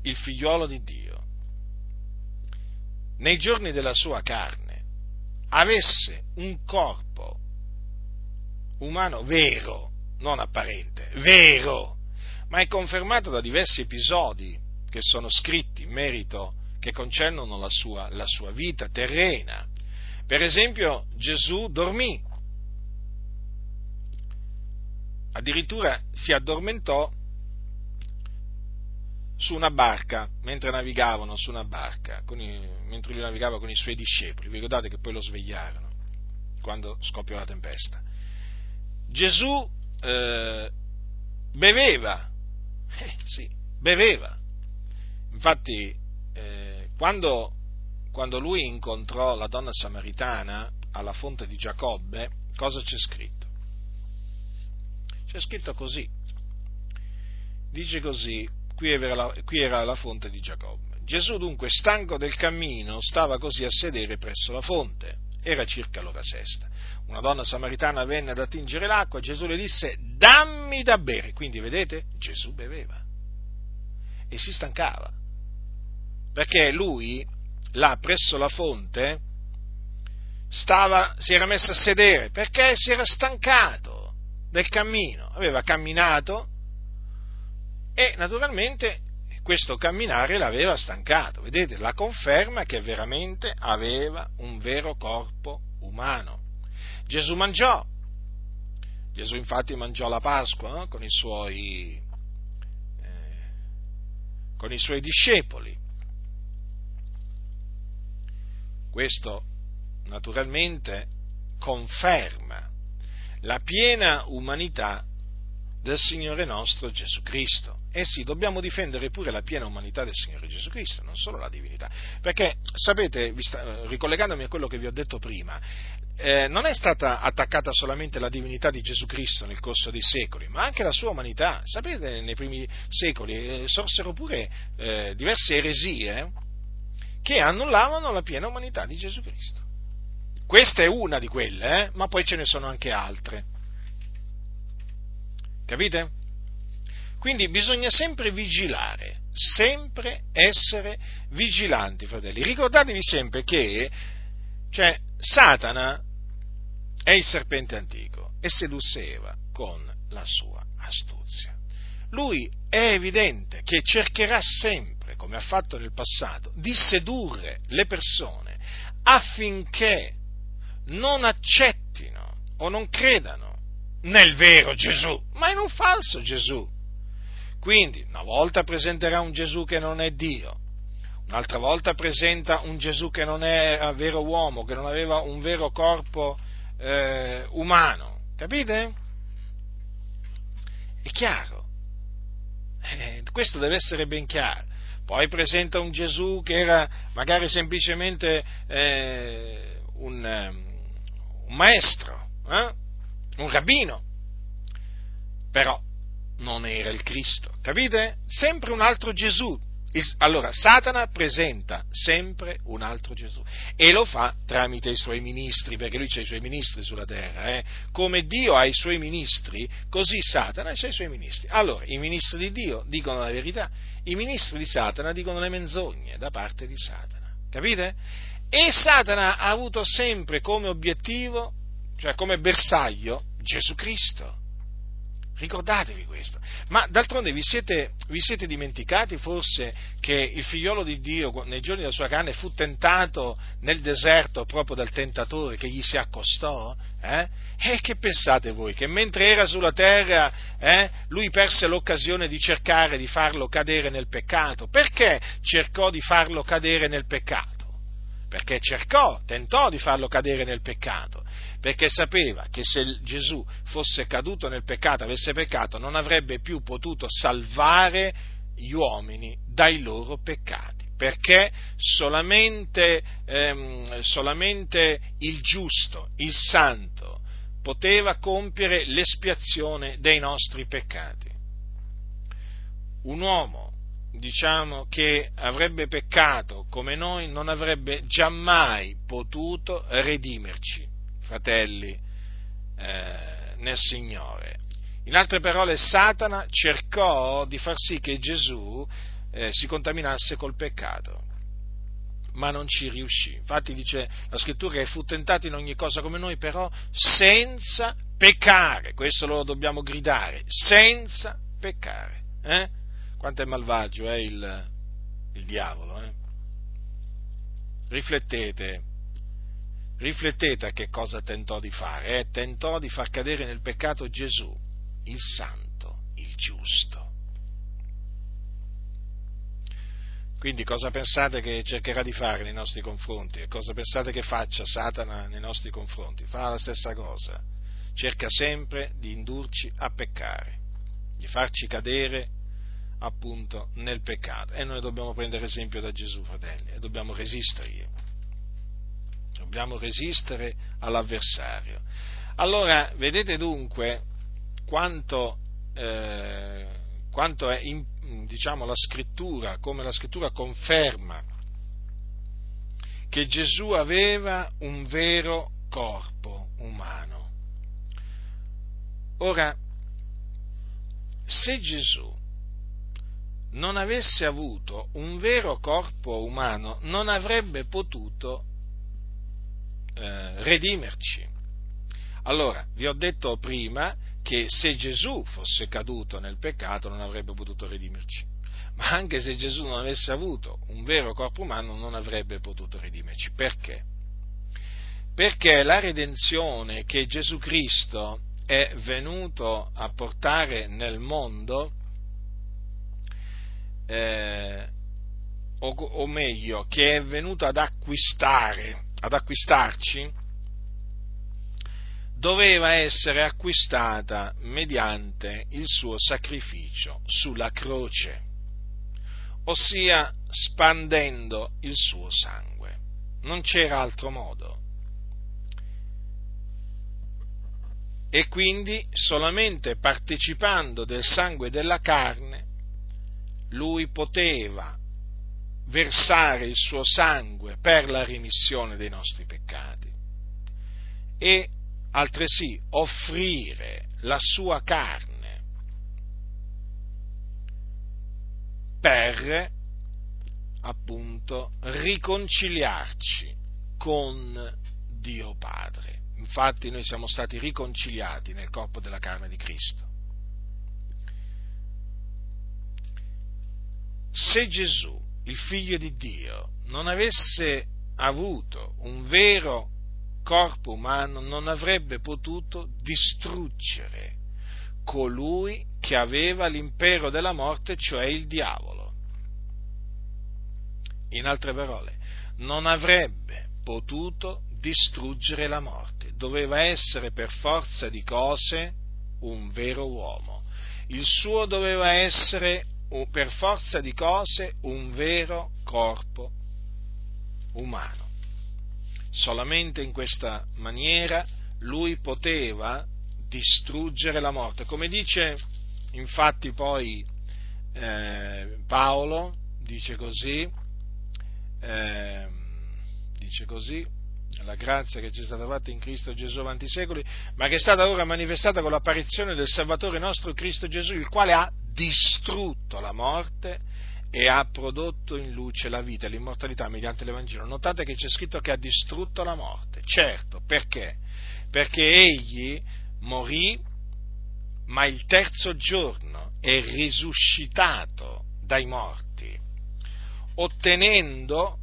il figliolo di Dio, nei giorni della sua carne, avesse un corpo umano vero, non apparente, vero, ma è confermato da diversi episodi che sono scritti in merito, che concernono la sua, la sua vita terrena. Per esempio, Gesù dormì, addirittura si addormentò su una barca, mentre navigavano su una barca, con i, mentre lui navigava con i suoi discepoli. Vi ricordate che poi lo svegliarono quando scoppiò la tempesta? Gesù eh, beveva, eh, sì, beveva. Infatti, eh, quando, quando lui incontrò la donna samaritana alla fonte di Giacobbe, cosa c'è scritto? C'è scritto così, dice così, Qui era, la, qui era la fonte di Giacobbe. Gesù dunque, stanco del cammino, stava così a sedere presso la fonte. Era circa l'ora sesta. Una donna samaritana venne ad attingere l'acqua. Gesù le disse: dammi da bere. Quindi vedete, Gesù beveva e si stancava, perché lui là presso la fonte stava, si era messo a sedere perché si era stancato del cammino. Aveva camminato e naturalmente questo camminare l'aveva stancato. Vedete, la conferma che veramente aveva un vero corpo umano. Gesù mangiò, Gesù infatti mangiò la Pasqua, no? con i suoi eh, con i suoi discepoli. Questo naturalmente conferma la piena umanità del Signore nostro Gesù Cristo. Eh sì, dobbiamo difendere pure la piena umanità del Signore Gesù Cristo, non solo la divinità, perché, sapete, ricollegandomi a quello che vi ho detto prima, eh, non è stata attaccata solamente la divinità di Gesù Cristo nel corso dei secoli, ma anche la sua umanità. Sapete, nei primi secoli eh, sorsero pure eh, diverse eresie che annullavano la piena umanità di Gesù Cristo. Questa è una di quelle, eh, ma poi ce ne sono anche altre. Capite? Quindi bisogna sempre vigilare, sempre essere vigilanti, fratelli. Ricordatevi sempre che, cioè, Satana è il serpente antico e sedusse Eva con la sua astuzia. Lui è evidente che cercherà sempre, come ha fatto nel passato, di sedurre le persone affinché non accettino o non credano nel vero Gesù, ma in un falso Gesù. Quindi, una volta presenterà un Gesù che non è Dio, un'altra volta presenta un Gesù che non era vero uomo, che non aveva un vero corpo eh, umano, capite? È chiaro, eh, questo deve essere ben chiaro. Poi presenta un Gesù che era magari semplicemente eh, un, un maestro, eh? un rabbino, però non era il Cristo, capite? Sempre un altro Gesù. Allora, Satana presenta sempre un altro Gesù e lo fa tramite i suoi ministri, perché lui c'ha i suoi ministri sulla terra, eh? Come Dio ha i suoi ministri, così Satana c'ha i suoi ministri. Allora, i ministri di Dio dicono la verità, i ministri di Satana dicono le menzogne da parte di Satana, capite? E Satana ha avuto sempre come obiettivo, cioè come bersaglio, Gesù Cristo. Ricordatevi questo. Ma d'altronde vi siete, vi siete dimenticati forse che il figliolo di Dio nei giorni della sua carne fu tentato nel deserto proprio dal tentatore che gli si accostò? Eh? E che pensate voi? Che mentre era sulla terra eh, lui perse l'occasione di cercare di farlo cadere nel peccato. Perché cercò di farlo cadere nel peccato? Perché cercò, tentò di farlo cadere nel peccato, perché sapeva che se Gesù fosse caduto nel peccato, avesse peccato, non avrebbe più potuto salvare gli uomini dai loro peccati, perché solamente, ehm, solamente il giusto, il santo, poteva compiere l'espiazione dei nostri peccati. Un uomo, diciamo, che avrebbe peccato come noi, non avrebbe giammai potuto redimerci, fratelli, eh, nel Signore. In altre parole, Satana cercò di far sì che Gesù eh, si contaminasse col peccato, ma non ci riuscì. Infatti dice la Scrittura che fu tentato in ogni cosa come noi, però senza peccare. Questo lo dobbiamo gridare, senza peccare, eh? Quanto è malvagio è eh, il, il diavolo, eh? Riflettete, riflettete a che cosa tentò di fare, eh? Tentò di far cadere nel peccato Gesù, il santo, il giusto. Quindi cosa pensate che cercherà di fare nei nostri confronti? E cosa pensate che faccia Satana nei nostri confronti? Fa la stessa cosa, cerca sempre di indurci a peccare, di farci cadere appunto nel peccato, e noi dobbiamo prendere esempio da Gesù, fratelli, e dobbiamo resistergli, dobbiamo resistere all'avversario. Allora, vedete dunque quanto, eh, quanto è in, diciamo la Scrittura, come la Scrittura conferma che Gesù aveva un vero corpo umano. Ora, se Gesù non avesse avuto un vero corpo umano, non avrebbe potuto eh, redimerci. Allora, vi ho detto prima che se Gesù fosse caduto nel peccato non avrebbe potuto redimerci, ma anche se Gesù non avesse avuto un vero corpo umano non avrebbe potuto redimerci. Perché? Perché la redenzione che Gesù Cristo è venuto a portare nel mondo, Eh, o, o meglio, che è venuto ad acquistare, ad acquistarci, doveva essere acquistata mediante il suo sacrificio sulla croce, ossia spandendo il suo sangue. Non c'era altro modo. E quindi solamente partecipando del sangue della carne lui poteva versare il suo sangue per la remissione dei nostri peccati e altresì offrire la sua carne per, appunto, riconciliarci con Dio Padre Infatti noi siamo stati riconciliati nel corpo della carne di Cristo. Se Gesù, il Figlio di Dio, non avesse avuto un vero corpo umano, non avrebbe potuto distruggere colui che aveva l'impero della morte, cioè il diavolo. In altre parole, non avrebbe potuto distruggere la morte, doveva essere per forza di cose un vero uomo, il suo doveva essere per forza di cose un vero corpo umano. Solamente in questa maniera lui poteva distruggere la morte. Come dice infatti poi eh, Paolo, dice così, eh, dice così, la grazia che ci è stata fatta in Cristo Gesù avanti i secoli, ma che è stata ora manifestata con l'apparizione del Salvatore nostro Cristo Gesù, il quale ha distrutto la morte e ha prodotto in luce la vita e l'immortalità mediante l'Evangelo. Notate che c'è scritto che ha distrutto la morte. Certo, perché? Perché egli morì, ma il terzo giorno è risuscitato dai morti, ottenendo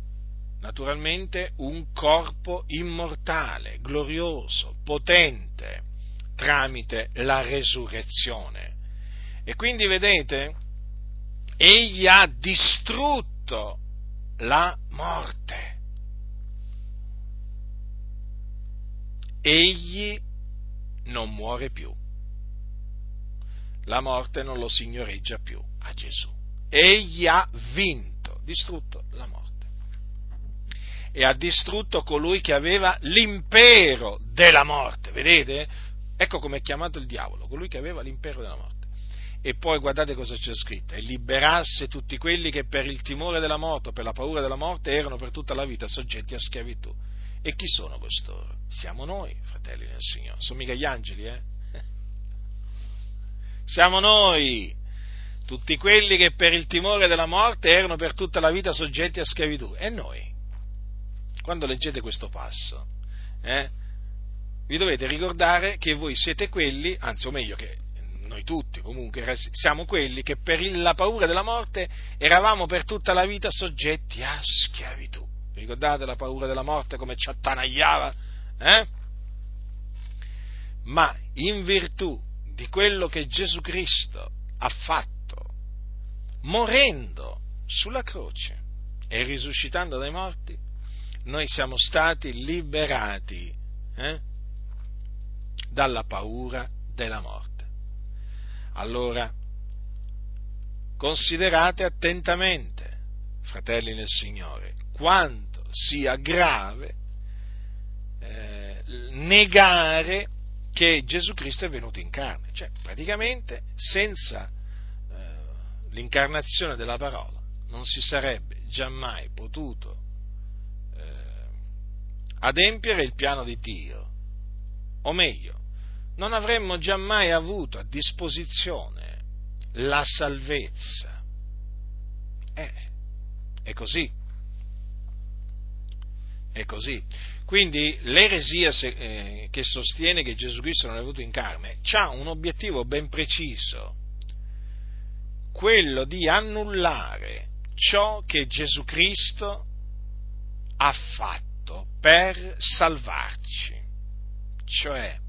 naturalmente un corpo immortale, glorioso, potente, tramite la resurrezione. E quindi vedete, egli ha distrutto la morte. Egli non muore più. La morte non lo signoreggia più a Gesù. Egli ha vinto, distrutto la morte. E ha distrutto colui che aveva l'impero della morte. Vedete? Ecco come è chiamato il diavolo, colui che aveva l'impero della morte. E poi guardate cosa c'è scritto: e liberasse tutti quelli che per il timore della morte, per la paura della morte, erano per tutta la vita soggetti a schiavitù. E chi sono costoro? Siamo noi, fratelli del Signore. Sono mica gli angeli, eh? Siamo noi, tutti quelli che per il timore della morte erano per tutta la vita soggetti a schiavitù. E noi, quando leggete questo passo, eh, vi dovete ricordare che voi siete quelli, anzi, o meglio che noi tutti comunque siamo quelli che per la paura della morte eravamo per tutta la vita soggetti a schiavitù. Vi ricordate la paura della morte come ci attanagliava? Eh? Ma in virtù di quello che Gesù Cristo ha fatto morendo sulla croce e risuscitando dai morti, noi siamo stati liberati eh? dalla paura della morte. Allora, considerate attentamente, fratelli nel Signore, quanto sia grave eh, negare che Gesù Cristo è venuto in carne. Cioè, praticamente, senza eh, l'incarnazione della parola, non si sarebbe giammai potuto eh, adempiere il piano di Dio, o meglio, non avremmo giammai avuto a disposizione la salvezza. Eh, è così. È così. Quindi l'eresia se, eh, che sostiene che Gesù Cristo non è venuto in carne ha un obiettivo ben preciso, quello di annullare ciò che Gesù Cristo ha fatto per salvarci. Cioè,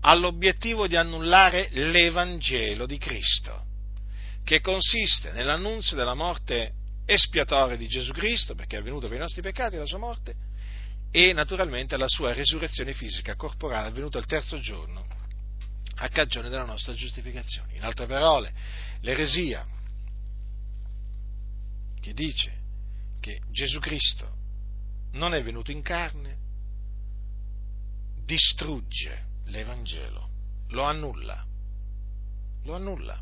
ha l'obiettivo di annullare l'Evangelo di Cristo, che consiste nell'annunzio della morte espiatoria di Gesù Cristo, perché è avvenuto per i nostri peccati la sua morte, e naturalmente la sua resurrezione fisica, corporale, avvenuta il terzo giorno, a cagione della nostra giustificazione. In altre parole, l'eresia che dice che Gesù Cristo non è venuto in carne distrugge l'Evangelo, lo annulla, lo annulla.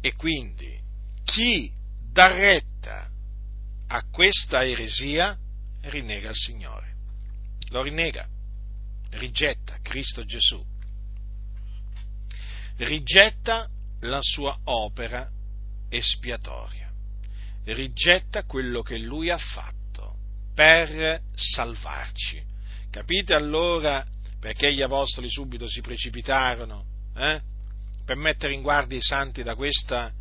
E quindi chi dà retta a questa eresia rinnega il Signore, lo rinnega, rigetta Cristo Gesù, rigetta la sua opera espiatoria, rigetta quello che lui ha fatto per salvarci. Capite allora perché gli apostoli subito si precipitarono eh? per mettere in guardia i santi da questa,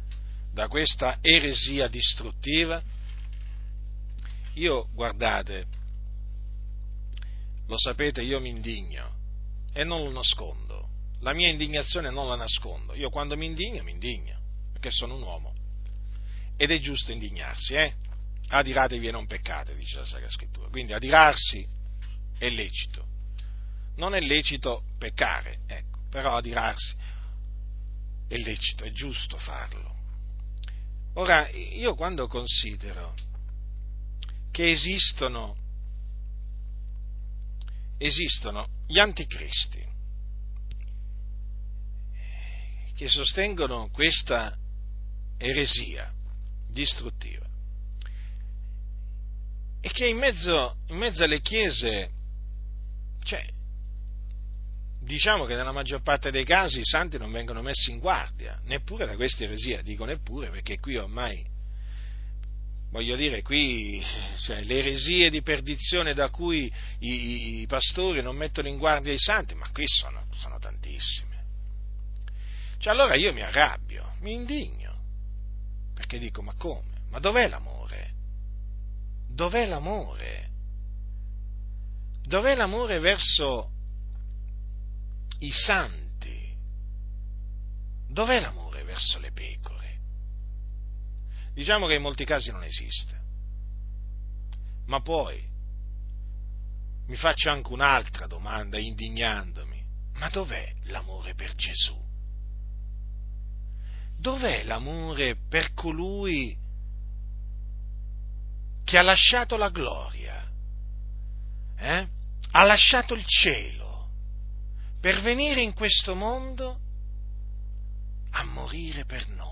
da questa eresia distruttiva? Io, guardate, lo sapete, io mi indigno e non lo nascondo. La mia indignazione non la nascondo. Io quando mi indigno, mi indigno, perché sono un uomo. Ed è giusto indignarsi, eh? Adiratevi e non peccate, dice la Sacra Scrittura. Quindi adirarsi è lecito. Non è lecito peccare, ecco, però adirarsi è lecito, è giusto farlo. Ora, io quando considero che esistono esistono gli anticristi che sostengono questa eresia distruttiva e che in mezzo, in mezzo alle chiese, cioè, diciamo che nella maggior parte dei casi i santi non vengono messi in guardia neppure da questa eresia, dico neppure perché qui ormai, voglio dire, qui cioè, le eresie di perdizione da cui i, i pastori non mettono in guardia i santi, ma qui sono, sono tantissime. Cioè, allora io mi arrabbio, mi indigno, perché dico, ma come? Ma dov'è l'amore? Dov'è l'amore? Dov'è l'amore verso i santi? Dov'è l'amore verso le pecore? Diciamo che in molti casi non esiste, ma poi mi faccio anche un'altra domanda indignandomi: ma dov'è l'amore per Gesù? Dov'è l'amore per colui che ha lasciato la gloria, eh? Ha lasciato il cielo per venire in questo mondo a morire per noi?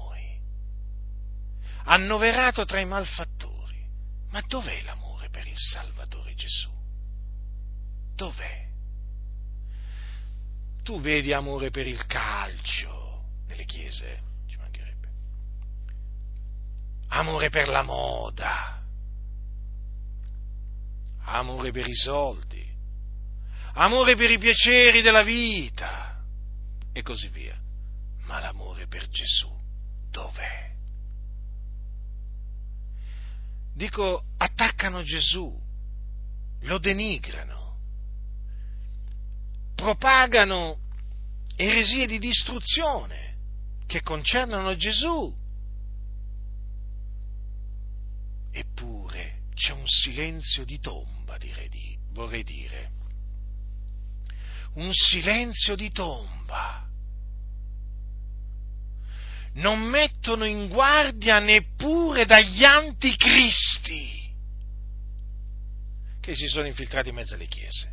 Annoverato tra i malfattori, ma dov'è l'amore per il Salvatore Gesù? Dov'è? Tu vedi amore per il calcio nelle chiese, ci mancherebbe, amore per la moda, amore per i soldi, amore per i piaceri della vita e così via, ma l'amore per Gesù dov'è? Dico, attaccano Gesù, lo denigrano, propagano eresie di distruzione che concernono Gesù. Eppure c'è un silenzio di tomba, direi di, vorrei dire. Un silenzio di tomba. Non mettono in guardia neppure dagli anticristi che si sono infiltrati in mezzo alle chiese.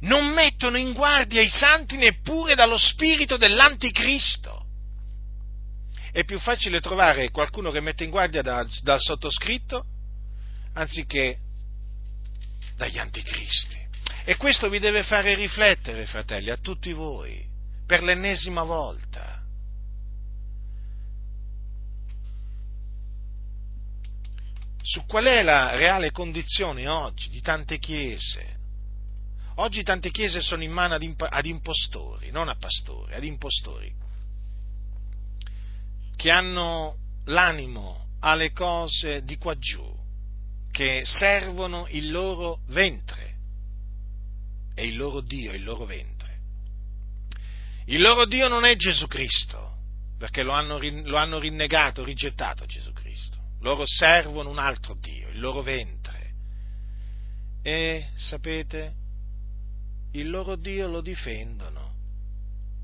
Non mettono in guardia i santi neppure dallo spirito dell'anticristo. È più facile trovare qualcuno che mette in guardia da, dal sottoscritto anziché dagli anticristi. E questo vi deve fare riflettere, fratelli, a tutti voi, per l'ennesima volta. Su qual è la reale condizione oggi di tante chiese? Oggi tante chiese sono in mano ad, imp- ad impostori, non a pastori, ad impostori, che hanno l'animo alle cose di qua giù, che servono il loro ventre, e il loro Dio, il loro ventre. Il loro Dio non è Gesù Cristo, perché lo hanno, rin- lo hanno rinnegato, rigettato Gesù Cristo. Loro servono un altro Dio, il loro ventre. E, sapete, il loro Dio lo difendono,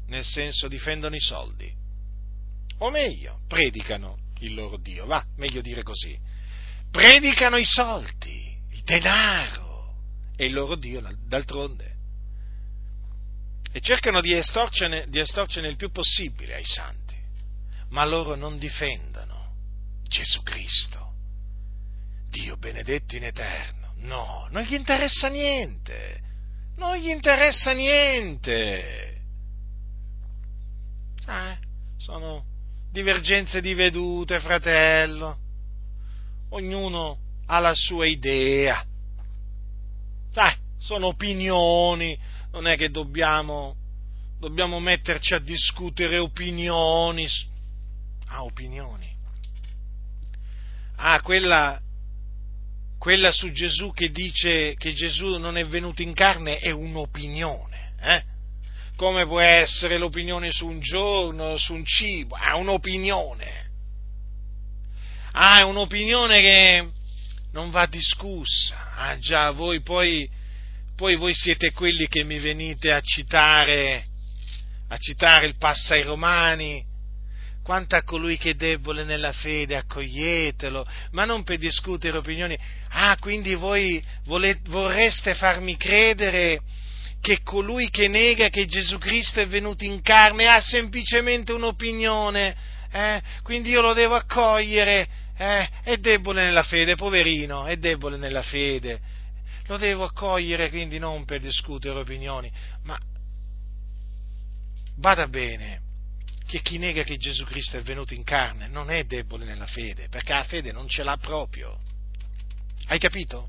nel senso difendono i soldi. O meglio, predicano il loro Dio, va, meglio dire così. Predicano i soldi, il denaro, e il loro Dio d'altronde. E cercano di estorcene, di estorcene il più possibile ai santi, ma loro non difendono Gesù Cristo, Dio benedetto in eterno. No, non gli interessa niente, non gli interessa niente. Ah, sono divergenze di vedute, fratello. Ognuno alla sua idea. Sai, sono opinioni, non è che dobbiamo, dobbiamo metterci a discutere opinioni. Ah, opinioni. Ah, quella, quella su Gesù che dice che Gesù non è venuto in carne è un'opinione, eh? Come può essere l'opinione su un giorno, su un cibo? Ah, un'opinione. Ah, è un'opinione che non va discussa. Ah già, voi poi, poi voi siete quelli che mi venite a citare, a citare il passo ai Romani. Quanto a colui che è debole nella fede, accoglietelo, ma non per discutere opinioni. Ah, quindi voi volete, vorreste farmi credere che colui che nega che Gesù Cristo è venuto in carne ha semplicemente un'opinione, eh? Quindi io lo devo accogliere, eh? È debole nella fede, poverino, è debole nella fede, lo devo accogliere, quindi non per discutere opinioni. Ma bada bene che chi nega che Gesù Cristo è venuto in carne non è debole nella fede, perché la fede non ce l'ha proprio. Hai capito?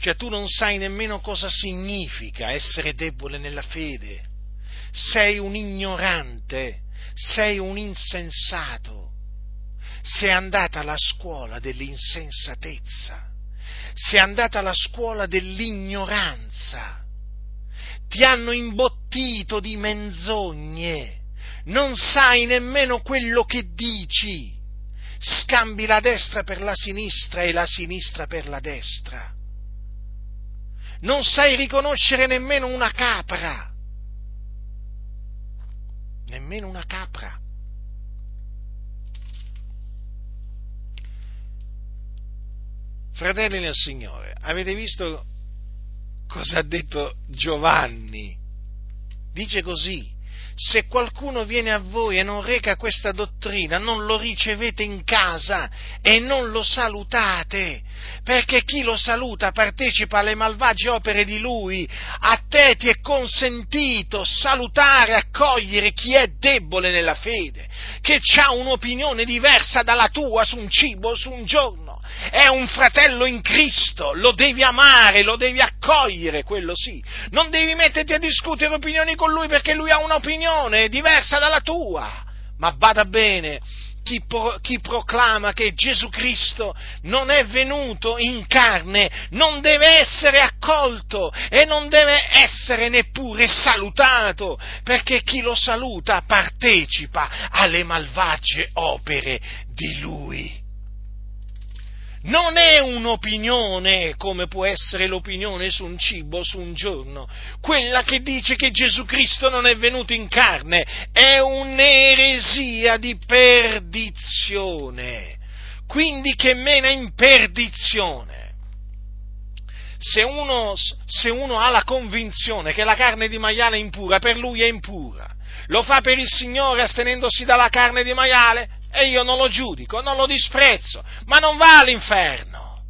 Cioè tu non sai nemmeno cosa significa essere debole nella fede. Sei un ignorante, sei un insensato. Sei andata alla scuola dell'insensatezza. Sei andata alla scuola dell'ignoranza. Ti hanno imbottito di menzogne. Non sai nemmeno quello che dici. Scambi la destra per la sinistra e la sinistra per la destra. Non sai riconoscere nemmeno una capra. Nemmeno una capra. Fratelli nel Signore, avete visto cosa ha detto Giovanni? Dice così: se qualcuno viene a voi e non reca questa dottrina, non lo ricevete in casa e non lo salutate, perché chi lo saluta partecipa alle malvagie opere di lui. A te ti è consentito salutare, accogliere chi è debole nella fede, che ha un'opinione diversa dalla tua su un cibo o su un giorno. È un fratello in Cristo, lo devi amare, lo devi accogliere, quello sì. Non devi metterti a discutere opinioni con lui perché lui ha un'opinione diversa dalla tua. Ma bada bene, chi, pro, chi proclama che Gesù Cristo non è venuto in carne non deve essere accolto e non deve essere neppure salutato, perché chi lo saluta partecipa alle malvagie opere di lui. Non è un'opinione come può essere l'opinione su un cibo o su un giorno. Quella che dice che Gesù Cristo non è venuto in carne è un'eresia di perdizione, quindi che mena in perdizione. Se uno, se uno ha la convinzione che la carne di maiale è impura, per lui è impura. Lo fa per il Signore astenendosi dalla carne di maiale, e io non lo giudico, non lo disprezzo, ma non va all'inferno.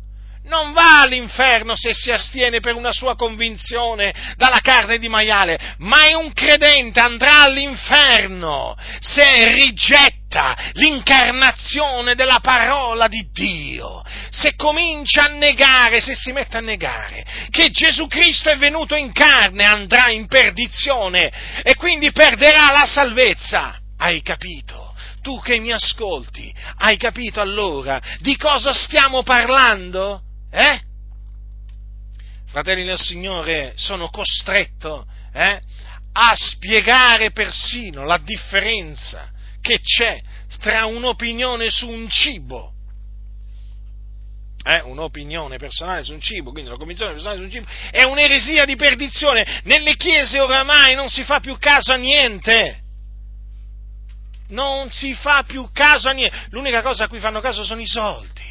Non va all'inferno se si astiene per una sua convinzione dalla carne di maiale, ma è un credente, andrà all'inferno se rigetta l'incarnazione della parola di Dio, se comincia a negare, se si mette a negare che Gesù Cristo è venuto in carne, andrà in perdizione e quindi perderà la salvezza. Hai capito? Tu che mi ascolti, hai capito allora di cosa stiamo parlando? Eh? Fratelli del Signore, sono costretto eh, a spiegare persino la differenza che c'è tra un'opinione su un cibo, eh, un'opinione personale su un cibo, quindi la convinzione personale su un cibo, è un'eresia di perdizione. Nelle chiese oramai non si fa più caso a niente. Non si fa più caso a niente. L'unica cosa a cui fanno caso sono i soldi.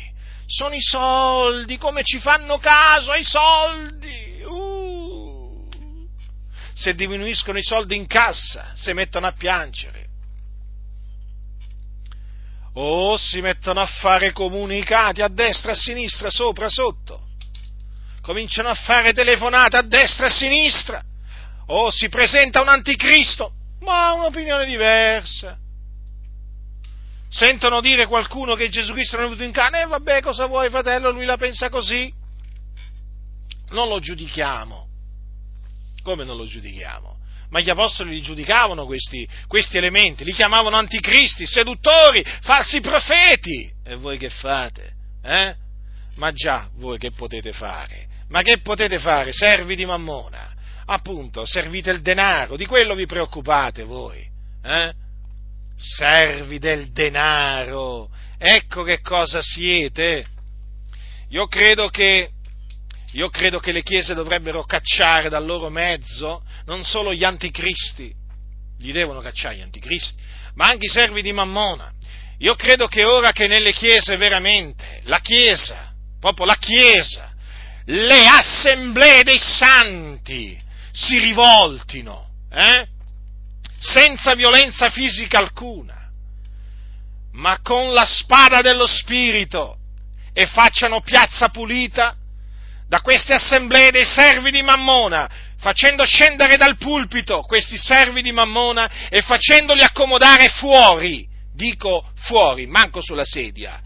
Sono i soldi. Come ci fanno caso ai soldi? Uh. Se diminuiscono i soldi in cassa, si mettono a piangere. O si mettono a fare comunicati a destra, a sinistra, sopra, sotto. Cominciano a fare telefonate a destra, a sinistra. O si presenta un anticristo, ma ha un'opinione diversa. Sentono dire qualcuno che Gesù Cristo non è venuto in carne, e eh, vabbè, cosa vuoi, fratello, lui la pensa così. Non lo giudichiamo. Come non lo giudichiamo? Ma gli apostoli li giudicavano questi, questi elementi, li chiamavano anticristi, seduttori, falsi profeti. E voi che fate? Eh? Ma già, voi che potete fare? Ma che potete fare, servi di Mammona? Appunto, servite il denaro, di quello vi preoccupate voi, eh? Servi del denaro, ecco che cosa siete. Io credo che Io credo che le chiese dovrebbero cacciare dal loro mezzo non solo gli anticristi, li devono cacciare gli anticristi, ma anche i servi di Mammona. Io credo che ora che nelle chiese veramente, la chiesa, proprio la chiesa, le assemblee dei santi si rivoltino, eh? Senza violenza fisica alcuna, ma con la spada dello Spirito, e facciano piazza pulita da queste assemblee dei servi di Mammona, facendo scendere dal pulpito questi servi di Mammona e facendoli accomodare fuori, dico fuori, manco sulla sedia.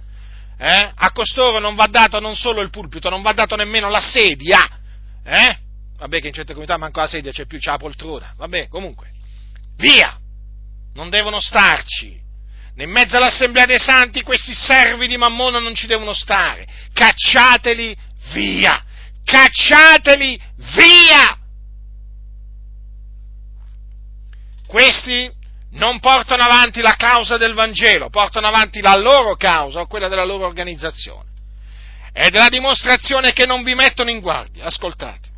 Eh? A costoro non va dato non solo il pulpito, non va dato nemmeno la sedia. Eh? Vabbè che in certe comunità manco la sedia, c'è più, c'è la poltrona. Vabbè, comunque. Via! Non devono starci. In mezzo all'assemblea dei santi questi servi di Mammona non ci devono stare. Cacciateli via! Cacciateli via! Questi non portano avanti la causa del Vangelo, portano avanti la loro causa o quella della loro organizzazione. Ed è la dimostrazione che non vi mettono in guardia, ascoltate.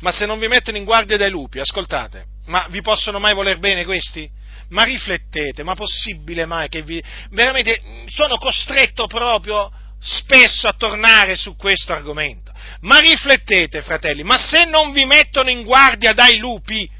Ma se non vi mettono in guardia dai lupi, ascoltate, ma vi possono mai voler bene questi? Ma riflettete, ma possibile mai che vi... Veramente sono costretto proprio spesso a tornare su questo argomento. Ma riflettete, fratelli, ma se non vi mettono in guardia dai lupi,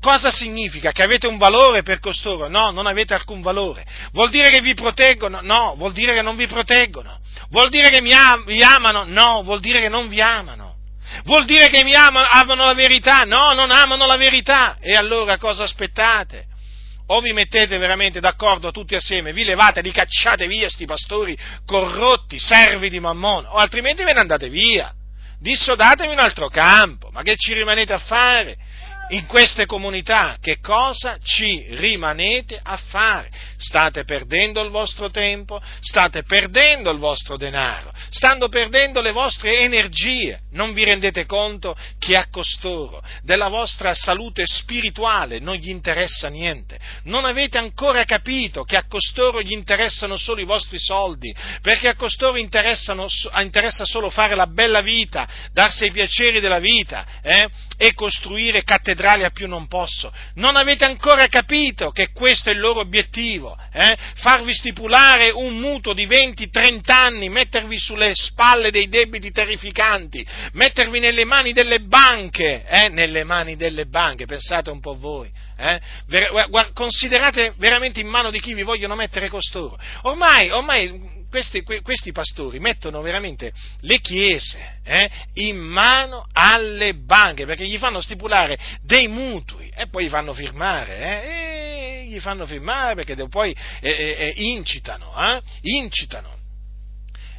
cosa significa? Che avete un valore per costoro? No, non avete alcun valore. Vuol dire che vi proteggono? No, vuol dire che non vi proteggono. Vuol dire che mi am- vi amano? No, vuol dire che non vi amano. Vuol dire che mi amano, amano la verità? No, non amano la verità. E allora cosa aspettate? O vi mettete veramente d'accordo tutti assieme, vi levate, li cacciate via sti pastori corrotti, servi di Mammona, o altrimenti ve ne andate via, dissodatevi un altro campo. Ma che ci rimanete a fare in queste comunità? Che cosa ci rimanete a fare? State perdendo il vostro tempo, state perdendo il vostro denaro, stanno perdendo le vostre energie, non vi rendete conto che a costoro della vostra salute spirituale non gli interessa niente, non avete ancora capito che a costoro gli interessano solo i vostri soldi, perché a costoro interessano, interessa solo fare la bella vita, darsi i piaceri della vita, eh? E costruire cattedrali a più non posso. Non avete ancora capito che questo è il loro obiettivo, eh? Farvi stipulare un mutuo di venti trenta anni, mettervi sulle spalle dei debiti terrificanti, mettervi nelle mani delle banche, eh? Nelle mani delle banche, pensate un po' voi, eh? Considerate veramente in mano di chi vi vogliono mettere costoro. Ormai, ormai Questi, questi pastori mettono veramente le chiese eh, in mano alle banche, perché gli fanno stipulare dei mutui e poi gli fanno firmare, eh, e gli fanno firmare perché poi eh, eh, incitano, eh, incitano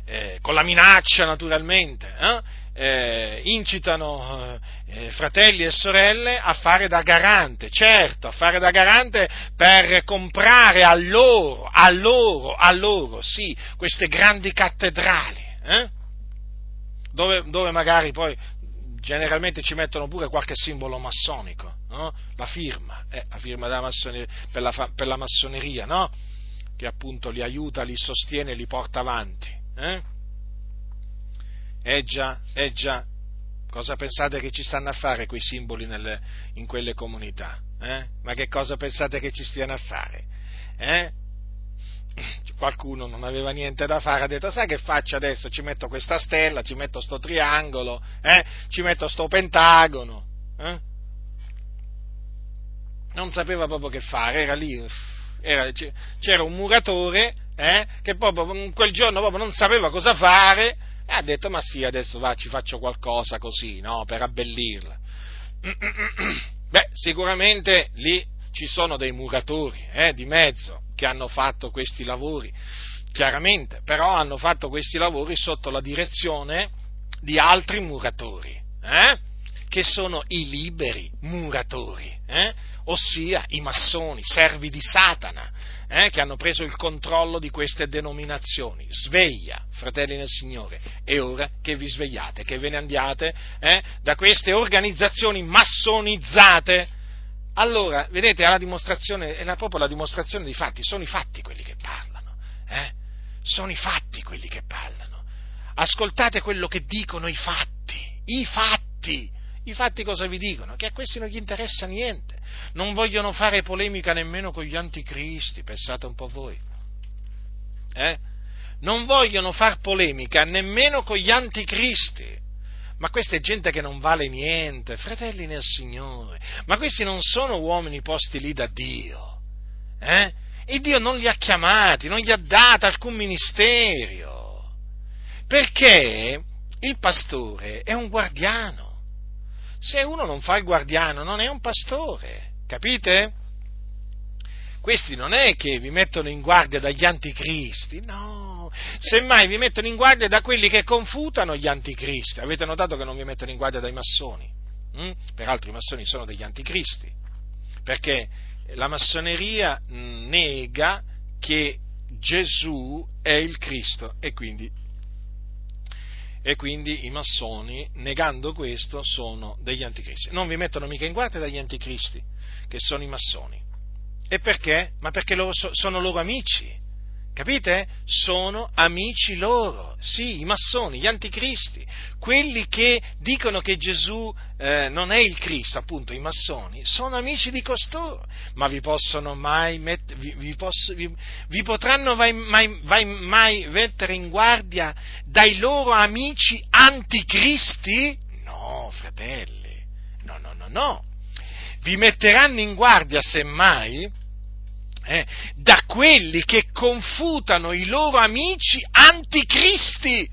eh, con la minaccia naturalmente, eh, eh, incitano eh, fratelli e sorelle a fare da garante, certo, a fare da garante per comprare a loro, a loro, a loro, sì, queste grandi cattedrali, eh? dove, dove magari poi generalmente ci mettono pure qualche simbolo massonico, no? La firma, eh, la firma della massoneria, per, la, per la massoneria, no? Che appunto li aiuta, li sostiene, li porta avanti, eh? Eh già, eh già, cosa pensate che ci stanno a fare quei simboli nelle, in quelle comunità? Eh? Ma che cosa pensate che ci stiano a fare? Eh? Qualcuno non aveva niente da fare, ha detto, sai che faccio adesso? Ci metto questa stella, ci metto sto triangolo, eh? Ci metto sto pentagono. Eh? Non sapeva proprio che fare, era lì, era, c'era un muratore eh? che proprio quel giorno proprio non sapeva cosa fare. E ha detto, ma sì, adesso va, ci faccio qualcosa così, no, per abbellirla. Beh, sicuramente lì ci sono dei muratori, eh, di mezzo, che hanno fatto questi lavori, chiaramente, però hanno fatto questi lavori sotto la direzione di altri muratori, eh? Che sono i liberi muratori, eh? Ossia i massoni, servi di Satana, eh? Che hanno preso il controllo di queste denominazioni. Sveglia, fratelli nel Signore, è ora che vi svegliate, che ve ne andiate eh? da queste organizzazioni massonizzate. Allora, vedete, è la dimostrazione, è la, proprio la dimostrazione dei fatti, sono i fatti quelli che parlano, eh? Sono i fatti quelli che parlano. Ascoltate quello che dicono i fatti, i fatti, i fatti cosa vi dicono? Che a questi non gli interessa niente, non vogliono fare polemica nemmeno con gli anticristi, pensate un po' voi, eh? Non vogliono far polemica nemmeno con gli anticristi. Ma questa è gente che non vale niente, fratelli nel Signore, ma questi non sono uomini posti lì da Dio, eh? E Dio non li ha chiamati, non gli ha dato alcun ministero, perché il pastore è un guardiano, se uno non fa il guardiano non è un pastore, capite? Questi non è che vi mettono in guardia dagli anticristi, no, semmai vi mettono in guardia da quelli che confutano gli anticristi. Avete notato che non vi mettono in guardia dai massoni? Mm? Peraltro i massoni sono degli anticristi, perché la massoneria nega che Gesù è il Cristo e quindi, e quindi i massoni, negando questo, sono degli anticristi. Non vi mettono mica in guardia dagli anticristi, che sono i massoni. E perché? Ma perché loro so, sono loro amici, capite? Sono amici loro, sì, i massoni, gli anticristi, quelli che dicono che Gesù eh, non è il Cristo, appunto, i massoni, sono amici di costoro, ma vi possono mai met- vi, vi, posso, vi, vi potranno vai, mai, vai, mai mettere in guardia dai loro amici anticristi? No, fratelli, no, no, no, no, vi metteranno in guardia semmai Eh, da quelli che confutano i loro amici anticristi,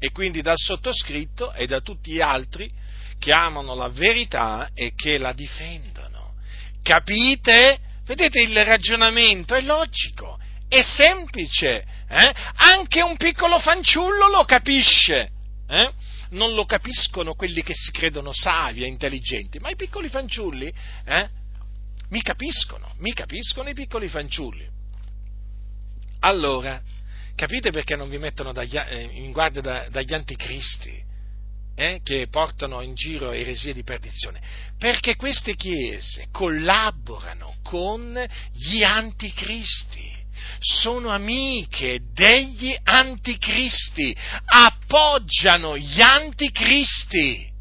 e quindi dal sottoscritto e da tutti gli altri che amano la verità e che la difendono. Capite? Vedete, il ragionamento è logico, è semplice, eh? Anche un piccolo fanciullo lo capisce, eh? Non lo capiscono quelli che si credono savi e intelligenti, ma i piccoli fanciulli, eh? Mi capiscono, mi capiscono i piccoli fanciulli. Allora, capite perché non vi mettono dagli, eh, in guardia da, dagli anticristi, eh, che portano in giro eresie di perdizione? Perché queste chiese collaborano con gli anticristi, sono amiche degli anticristi, appoggiano gli anticristi,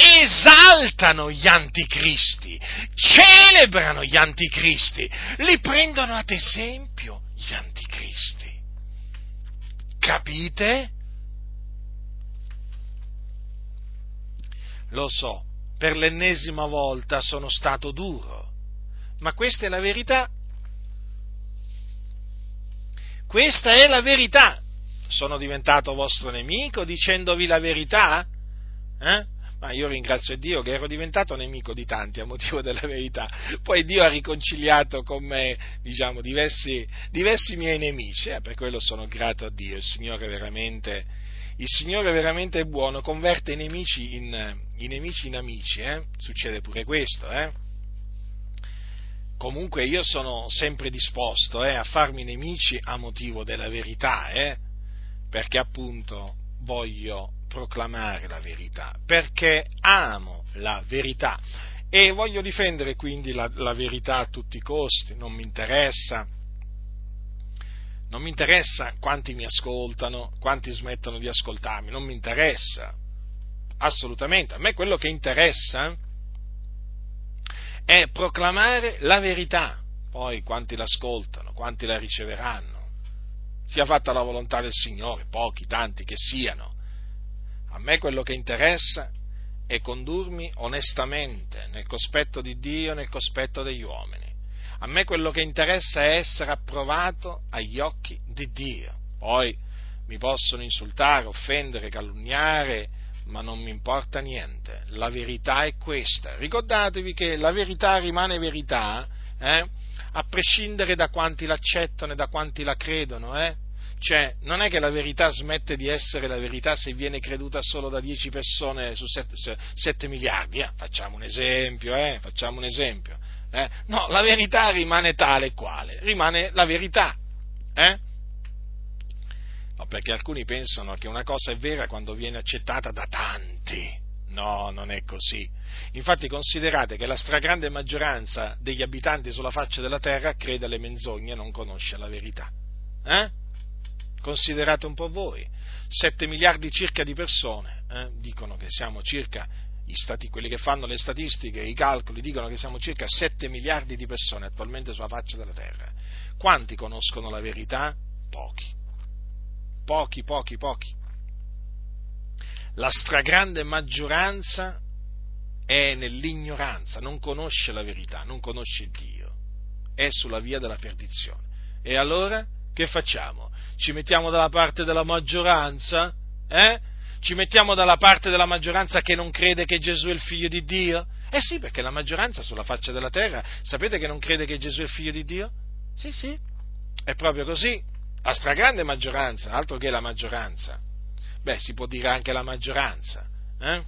esaltano gli anticristi, celebrano gli anticristi, li prendono ad esempio gli anticristi. Capite? Lo so, per l'ennesima volta sono stato duro, ma questa è la verità. Questa è la verità. Sono diventato vostro nemico dicendovi la verità? Eh? Ma io ringrazio Dio che ero diventato nemico di tanti a motivo della verità, poi Dio ha riconciliato con me, diciamo, diversi, diversi miei nemici, eh, per quello sono grato a Dio. Il Signore veramente, il Signore veramente è buono, converte i nemici in, i nemici in amici, eh? Succede pure questo, eh? Comunque io sono sempre disposto eh, a farmi nemici a motivo della verità, eh? Perché appunto voglio proclamare la verità, perché amo la verità e voglio difendere quindi la, la verità a tutti i costi. Non mi interessa, non mi interessa quanti mi ascoltano, quanti smettono di ascoltarmi, non mi interessa assolutamente. A me quello che interessa è proclamare la verità, poi quanti l'ascoltano, quanti la riceveranno, sia fatta la volontà del Signore, pochi, tanti che siano. A me quello che interessa è condurmi onestamente nel cospetto di Dio, nel cospetto degli uomini. A me quello che interessa è essere approvato agli occhi di Dio. Poi mi possono insultare, offendere, calunniare, ma non mi importa niente. La verità è questa. Ricordatevi che la verità rimane verità, eh? a prescindere da quanti l'accettano e da quanti la credono, eh? Cioè, non è che la verità smette di essere la verità se viene creduta solo da dieci persone su sette miliardi, eh? Facciamo un esempio, eh? Facciamo un esempio. Eh? No, la verità rimane tale e quale, rimane la verità, eh? No, perché alcuni pensano che una cosa è vera quando viene accettata da tanti. No, non è così. Infatti considerate che la stragrande maggioranza degli abitanti sulla faccia della terra crede alle menzogne e non conosce la verità. Eh? Considerate un po' voi, sette miliardi circa di persone, eh, dicono che siamo circa, gli stati, quelli che fanno le statistiche, i calcoli, dicono che siamo circa sette miliardi di persone attualmente sulla faccia della terra. Quanti conoscono la verità? Pochi. Pochi, pochi, pochi. La stragrande maggioranza è nell'ignoranza, non conosce la verità, non conosce Dio, è sulla via della perdizione. E allora che facciamo? Ci mettiamo dalla parte della maggioranza? Eh? Ci mettiamo dalla parte della maggioranza che non crede che Gesù è il figlio di Dio? Eh sì, perché la maggioranza sulla faccia della terra, sapete che non crede che Gesù è il figlio di Dio? Sì, sì, è proprio così, la stragrande maggioranza, altro che la maggioranza. Beh, si può dire anche la maggioranza, eh?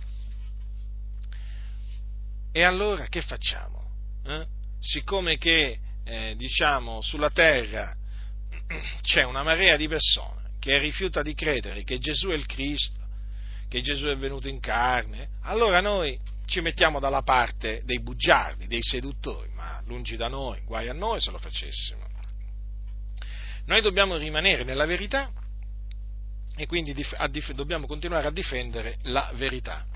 E allora che facciamo? Eh? Siccome che, eh, diciamo, sulla terra c'è una marea di persone che rifiuta di credere che Gesù è il Cristo, che Gesù è venuto in carne, allora noi ci mettiamo dalla parte dei bugiardi, dei seduttori, ma lungi da noi, guai a noi se lo facessimo. Noi dobbiamo rimanere nella verità e quindi dif- a dif- dobbiamo continuare a difendere la verità.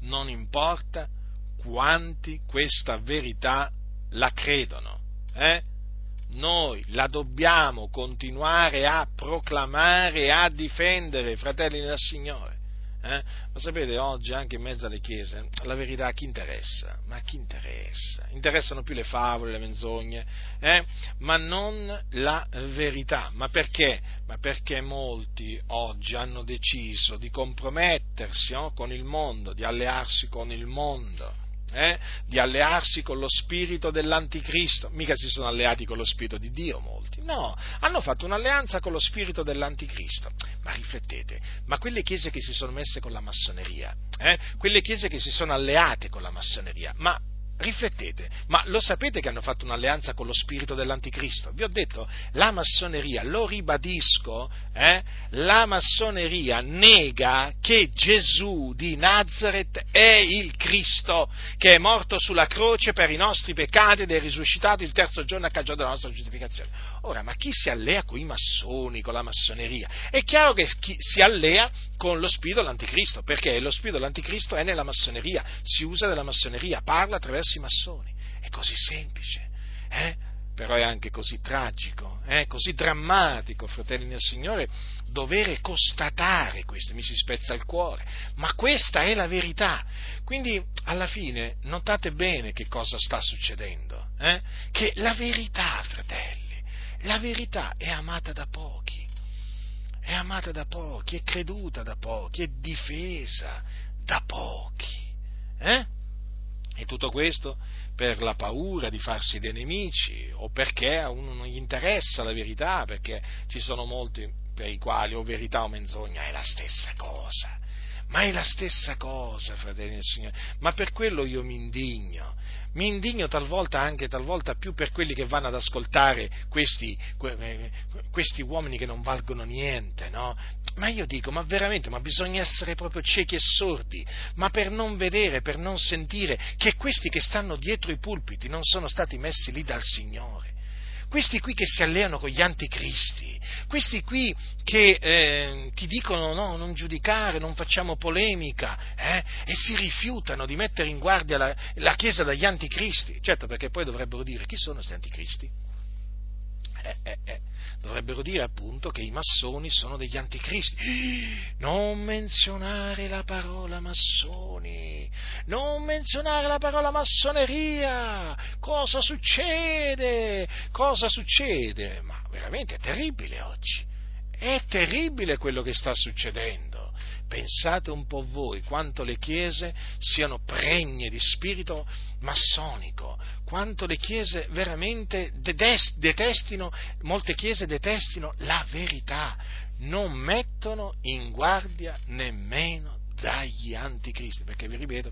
Non importa quanti questa verità la credono, eh? Noi la dobbiamo continuare a proclamare, a difendere, fratelli del Signore. Eh? Ma sapete, oggi anche in mezzo alle chiese la verità a chi interessa? Ma a chi interessa? Interessano più le favole, le menzogne, eh? Ma non la verità. Ma perché? Ma perché molti oggi hanno deciso di compromettersi, oh, con il mondo, di allearsi con il mondo, eh? Di allearsi con lo spirito dell'anticristo. Mica si sono alleati con lo spirito di Dio molti, no, hanno fatto un'alleanza con lo spirito dell'anticristo. Ma riflettete, ma quelle chiese che si sono messe con la massoneria, eh? Quelle chiese che si sono alleate con la massoneria, ma riflettete, ma lo sapete che hanno fatto un'alleanza con lo spirito dell'anticristo? Vi ho detto, la massoneria, lo ribadisco, eh? La massoneria nega che Gesù di Nazaret è il Cristo, che è morto sulla croce per i nostri peccati ed è risuscitato il terzo giorno a causa della nostra giustificazione. Ora, ma chi si allea con i massoni, con la massoneria? È chiaro che chi si allea con lo spirito dell'anticristo, perché lo spirito dell'anticristo è nella massoneria, si usa della massoneria, parla attraverso i massoni. È così semplice, eh? Però è anche così tragico, eh? Così drammatico, fratelli nel Signore, dovere constatare questo. Mi si spezza il cuore, ma questa è la verità. Quindi alla fine notate bene che cosa sta succedendo, eh? Che la verità, fratelli, la verità è amata da pochi, è amata da pochi, è creduta da pochi, è difesa da pochi, eh? E tutto questo per la paura di farsi dei nemici, o perché a uno non gli interessa la verità, perché ci sono molti per i quali o verità o menzogna è la stessa cosa. Ma è la stessa cosa, fratelli del Signore. Ma per quello io mi indigno, mi indigno talvolta anche, talvolta più per quelli che vanno ad ascoltare questi, questi uomini che non valgono niente, no? Ma io dico, ma veramente, ma bisogna essere proprio ciechi e sordi, ma per non vedere, per non sentire che questi che stanno dietro i pulpiti non sono stati messi lì dal Signore. Questi qui che si alleano con gli anticristi, questi qui che eh, ti dicono no, non giudicare, non facciamo polemica, eh, e si rifiutano di mettere in guardia la, la Chiesa dagli anticristi. Certo, perché poi dovrebbero dire chi sono questi anticristi? Eh, eh, eh. Dovrebbero dire appunto che i massoni sono degli anticristi. Non menzionare la parola massoni, non menzionare la parola massoneria. Cosa succede? Cosa succede? Ma veramente è terribile oggi, è terribile quello che sta succedendo. Pensate un po' voi quanto le chiese siano pregne di spirito massonico, quanto le chiese veramente detestino, molte chiese detestino la verità, non mettono in guardia nemmeno dagli anticristi, perché vi ripeto,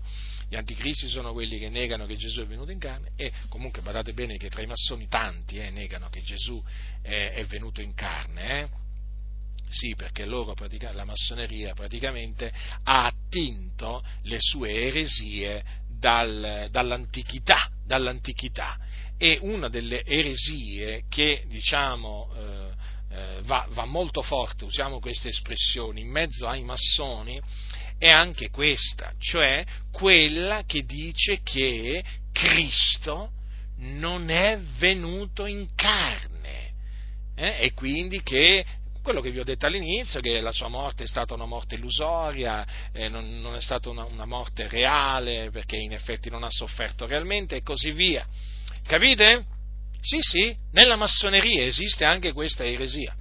gli anticristi sono quelli che negano che Gesù è venuto in carne, e comunque badate bene che tra i massoni tanti eh, negano che Gesù è, è venuto in carne, eh? Sì, perché loro pratica, la massoneria praticamente ha attinto le sue eresie dal, dall'antichità, dall'antichità, e una delle eresie che diciamo eh, eh, va, va molto forte, usiamo queste espressioni, in mezzo ai massoni è anche questa, cioè quella che dice che Cristo non è venuto in carne eh? e quindi che quello che vi ho detto all'inizio, che la sua morte è stata una morte illusoria, eh, non, non è stata una, una morte reale, perché in effetti non ha sofferto realmente, e così via. Capite? Sì, sì, nella massoneria esiste anche questa eresia,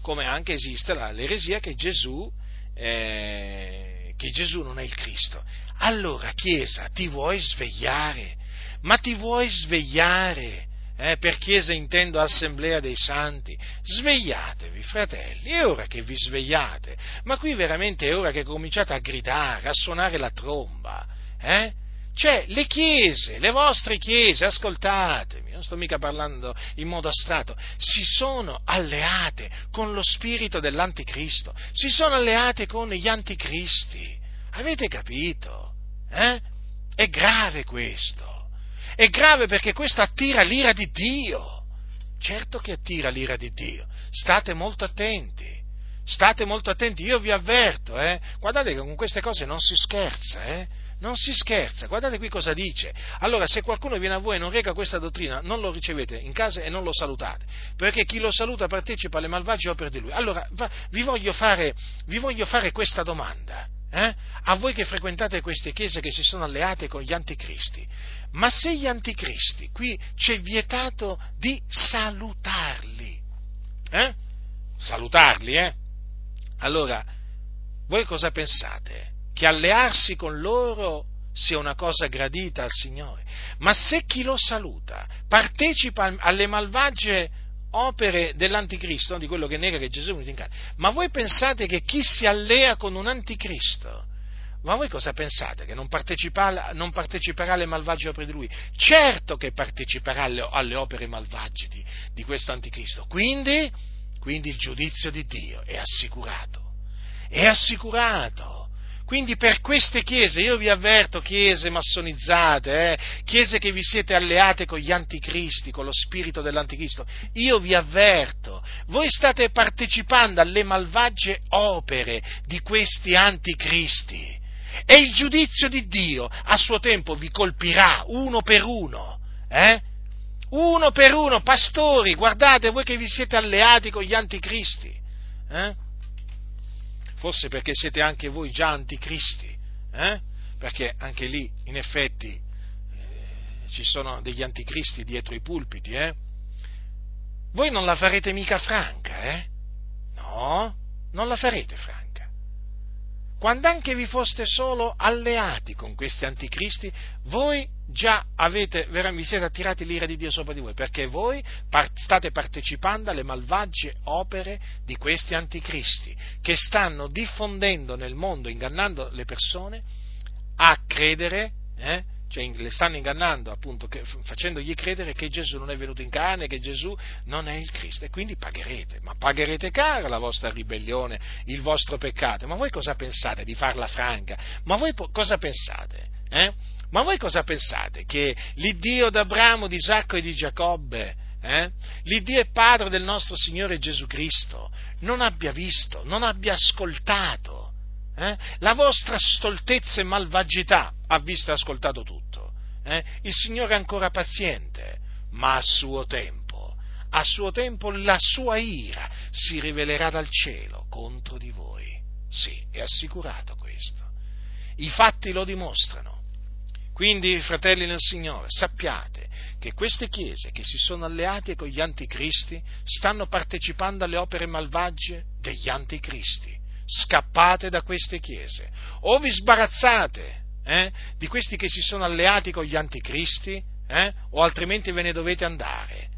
come anche esiste la, l'eresia che Gesù, eh, che Gesù non è il Cristo. Allora, Chiesa, ti vuoi svegliare? Ma ti vuoi svegliare? Eh, per chiesa intendo assemblea dei santi, svegliatevi fratelli, è ora che vi svegliate, ma qui veramente è ora che cominciate a gridare, a suonare la tromba, eh? Cioè le chiese, le vostre chiese, ascoltatemi, non sto mica parlando in modo astratto, si sono alleate con lo spirito dell'anticristo, si sono alleate con gli anticristi, avete capito? Eh? È grave questo. È grave perché questo attira l'ira di Dio, certo che attira l'ira di Dio, state molto attenti, state molto attenti, io vi avverto, eh? Guardate che con queste cose non si scherza, eh? Non si scherza, guardate qui cosa dice, allora se qualcuno viene a voi e non rega questa dottrina, non lo ricevete in casa e non lo salutate, perché chi lo saluta partecipa alle malvagie opere di lui. Allora va, vi, voglio fare, vi voglio fare questa domanda, eh? A voi che frequentate queste chiese che si sono alleate con gli anticristi, ma se gli anticristi, qui c'è vietato di salutarli, eh? Salutarli, eh? Allora, voi cosa pensate? Che allearsi con loro sia una cosa gradita al Signore? Ma se chi lo saluta partecipa alle malvagie opere dell'anticristo, di quello che nega che Gesù è venuto in carne, ma voi pensate che chi si allea con un anticristo, ma voi cosa pensate? Che non parteciperà, non parteciperà alle malvagie opere di lui? Certo che parteciperà alle, alle opere malvagie di, di questo anticristo. Quindi, quindi il giudizio di Dio è assicurato. È assicurato. Quindi per queste chiese, io vi avverto, chiese massonizzate, eh, chiese che vi siete alleate con gli anticristi, con lo spirito dell'anticristo, io vi avverto, voi state partecipando alle malvagie opere di questi anticristi. E il giudizio di Dio a suo tempo vi colpirà uno per uno, eh? Uno per uno, pastori, guardate voi che vi siete alleati con gli anticristi, eh? Forse perché siete anche voi già anticristi, eh? Perché anche lì in effetti eh, ci sono degli anticristi dietro i pulpiti, eh? Voi non la farete mica franca, eh? No, non la farete franca. Quando anche vi foste solo alleati con questi anticristi, voi già avete, vi siete attirati l'ira di Dio sopra di voi, perché voi state partecipando alle malvagie opere di questi anticristi, che stanno diffondendo nel mondo, ingannando le persone a credere, eh? Cioè le stanno ingannando appunto, che, facendogli credere che Gesù non è venuto in carne, che Gesù non è il Cristo, e quindi pagherete, ma pagherete cara la vostra ribellione, il vostro peccato. Ma voi cosa pensate di farla franca? Ma voi po- cosa pensate? Eh? Ma voi cosa pensate? Che l'Iddio d'Abramo, di Isacco e di Giacobbe, eh? l'Iddio e Padre del nostro Signore Gesù Cristo, non abbia visto, non abbia ascoltato, eh? La vostra stoltezza e malvagità, ha visto e ascoltato tutto, eh? Il Signore è ancora paziente, ma a suo tempo, a suo tempo la sua ira si rivelerà dal cielo contro di voi, sì, è assicurato questo, i fatti lo dimostrano. Quindi, fratelli nel Signore, sappiate che queste chiese che si sono alleate con gli anticristi stanno partecipando alle opere malvagie degli anticristi, scappate da queste chiese, o vi sbarazzate eh, di questi che si sono alleati con gli anticristi, eh, o altrimenti ve ne dovete andare.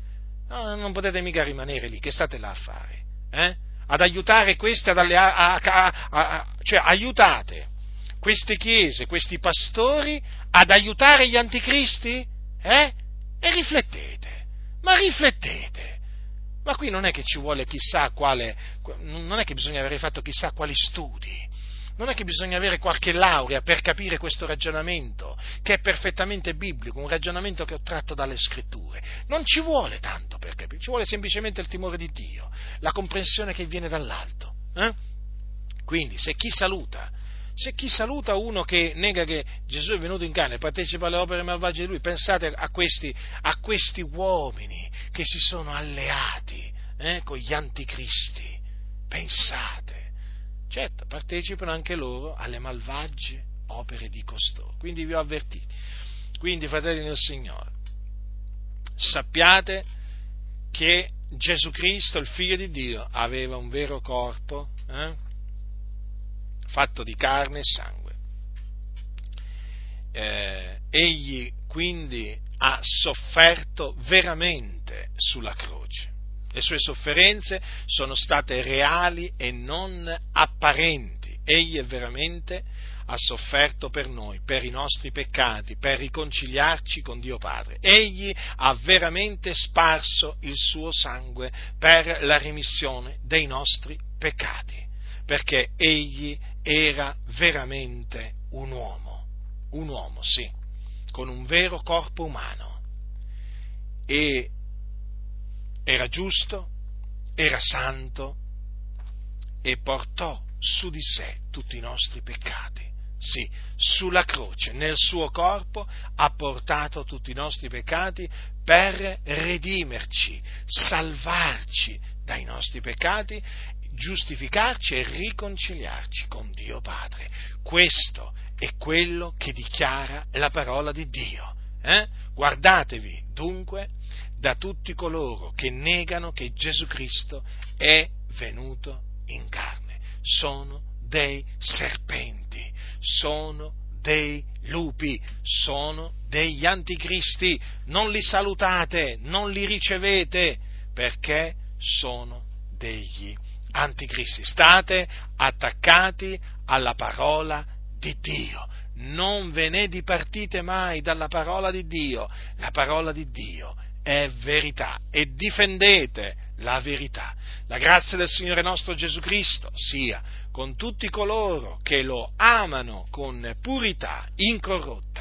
No, non potete mica rimanere lì, che state là a fare? Eh? Ad aiutare queste, ad allea- a, a, a, a, cioè aiutate queste chiese, questi pastori ad aiutare gli anticristi? Eh? E riflettete, ma riflettete. Ma qui non è che ci vuole chissà quale, non è che bisogna avere fatto chissà quali studi, non è che bisogna avere qualche laurea per capire questo ragionamento, che è perfettamente biblico, un ragionamento che ho tratto dalle scritture. Non ci vuole tanto per capire, ci vuole semplicemente il timore di Dio, la comprensione che viene dall'alto. Eh? Quindi se chi saluta, se chi saluta uno che nega che Gesù è venuto in carne e partecipa alle opere malvagie di lui, pensate a questi, a questi uomini che si sono alleati eh, con gli anticristi, pensate, certo, partecipano anche loro alle malvagie opere di costoro. Quindi vi ho avvertiti. Quindi, fratelli nel Signore, sappiate che Gesù Cristo, il Figlio di Dio, aveva un vero corpo, eh? fatto di carne e sangue. Eh, egli quindi ha sofferto veramente sulla croce. Le sue sofferenze sono state reali e non apparenti. Egli è veramente ha sofferto per noi, per i nostri peccati, per riconciliarci con Dio Padre. Egli ha veramente sparso il suo sangue per la remissione dei nostri peccati, perché egli era veramente un uomo, un uomo, sì, con un vero corpo umano, e era giusto, era santo, e portò su di sé tutti i nostri peccati, sì, sulla croce, nel suo corpo ha portato tutti i nostri peccati per redimerci, salvarci dai nostri peccati, giustificarci e riconciliarci con Dio Padre. Questo è quello che dichiara la parola di Dio. Eh? Guardatevi dunque da tutti coloro che negano che Gesù Cristo è venuto in carne. Sono dei serpenti, sono dei lupi, sono degli anticristi. Non li salutate, non li ricevete, perché sono degli anticristi. State attaccati alla parola di Dio, non ve ne dipartite mai dalla parola di Dio, la parola di Dio è verità, e difendete la verità. La grazia del Signore nostro Gesù Cristo sia con tutti coloro che lo amano con purità incorrotta.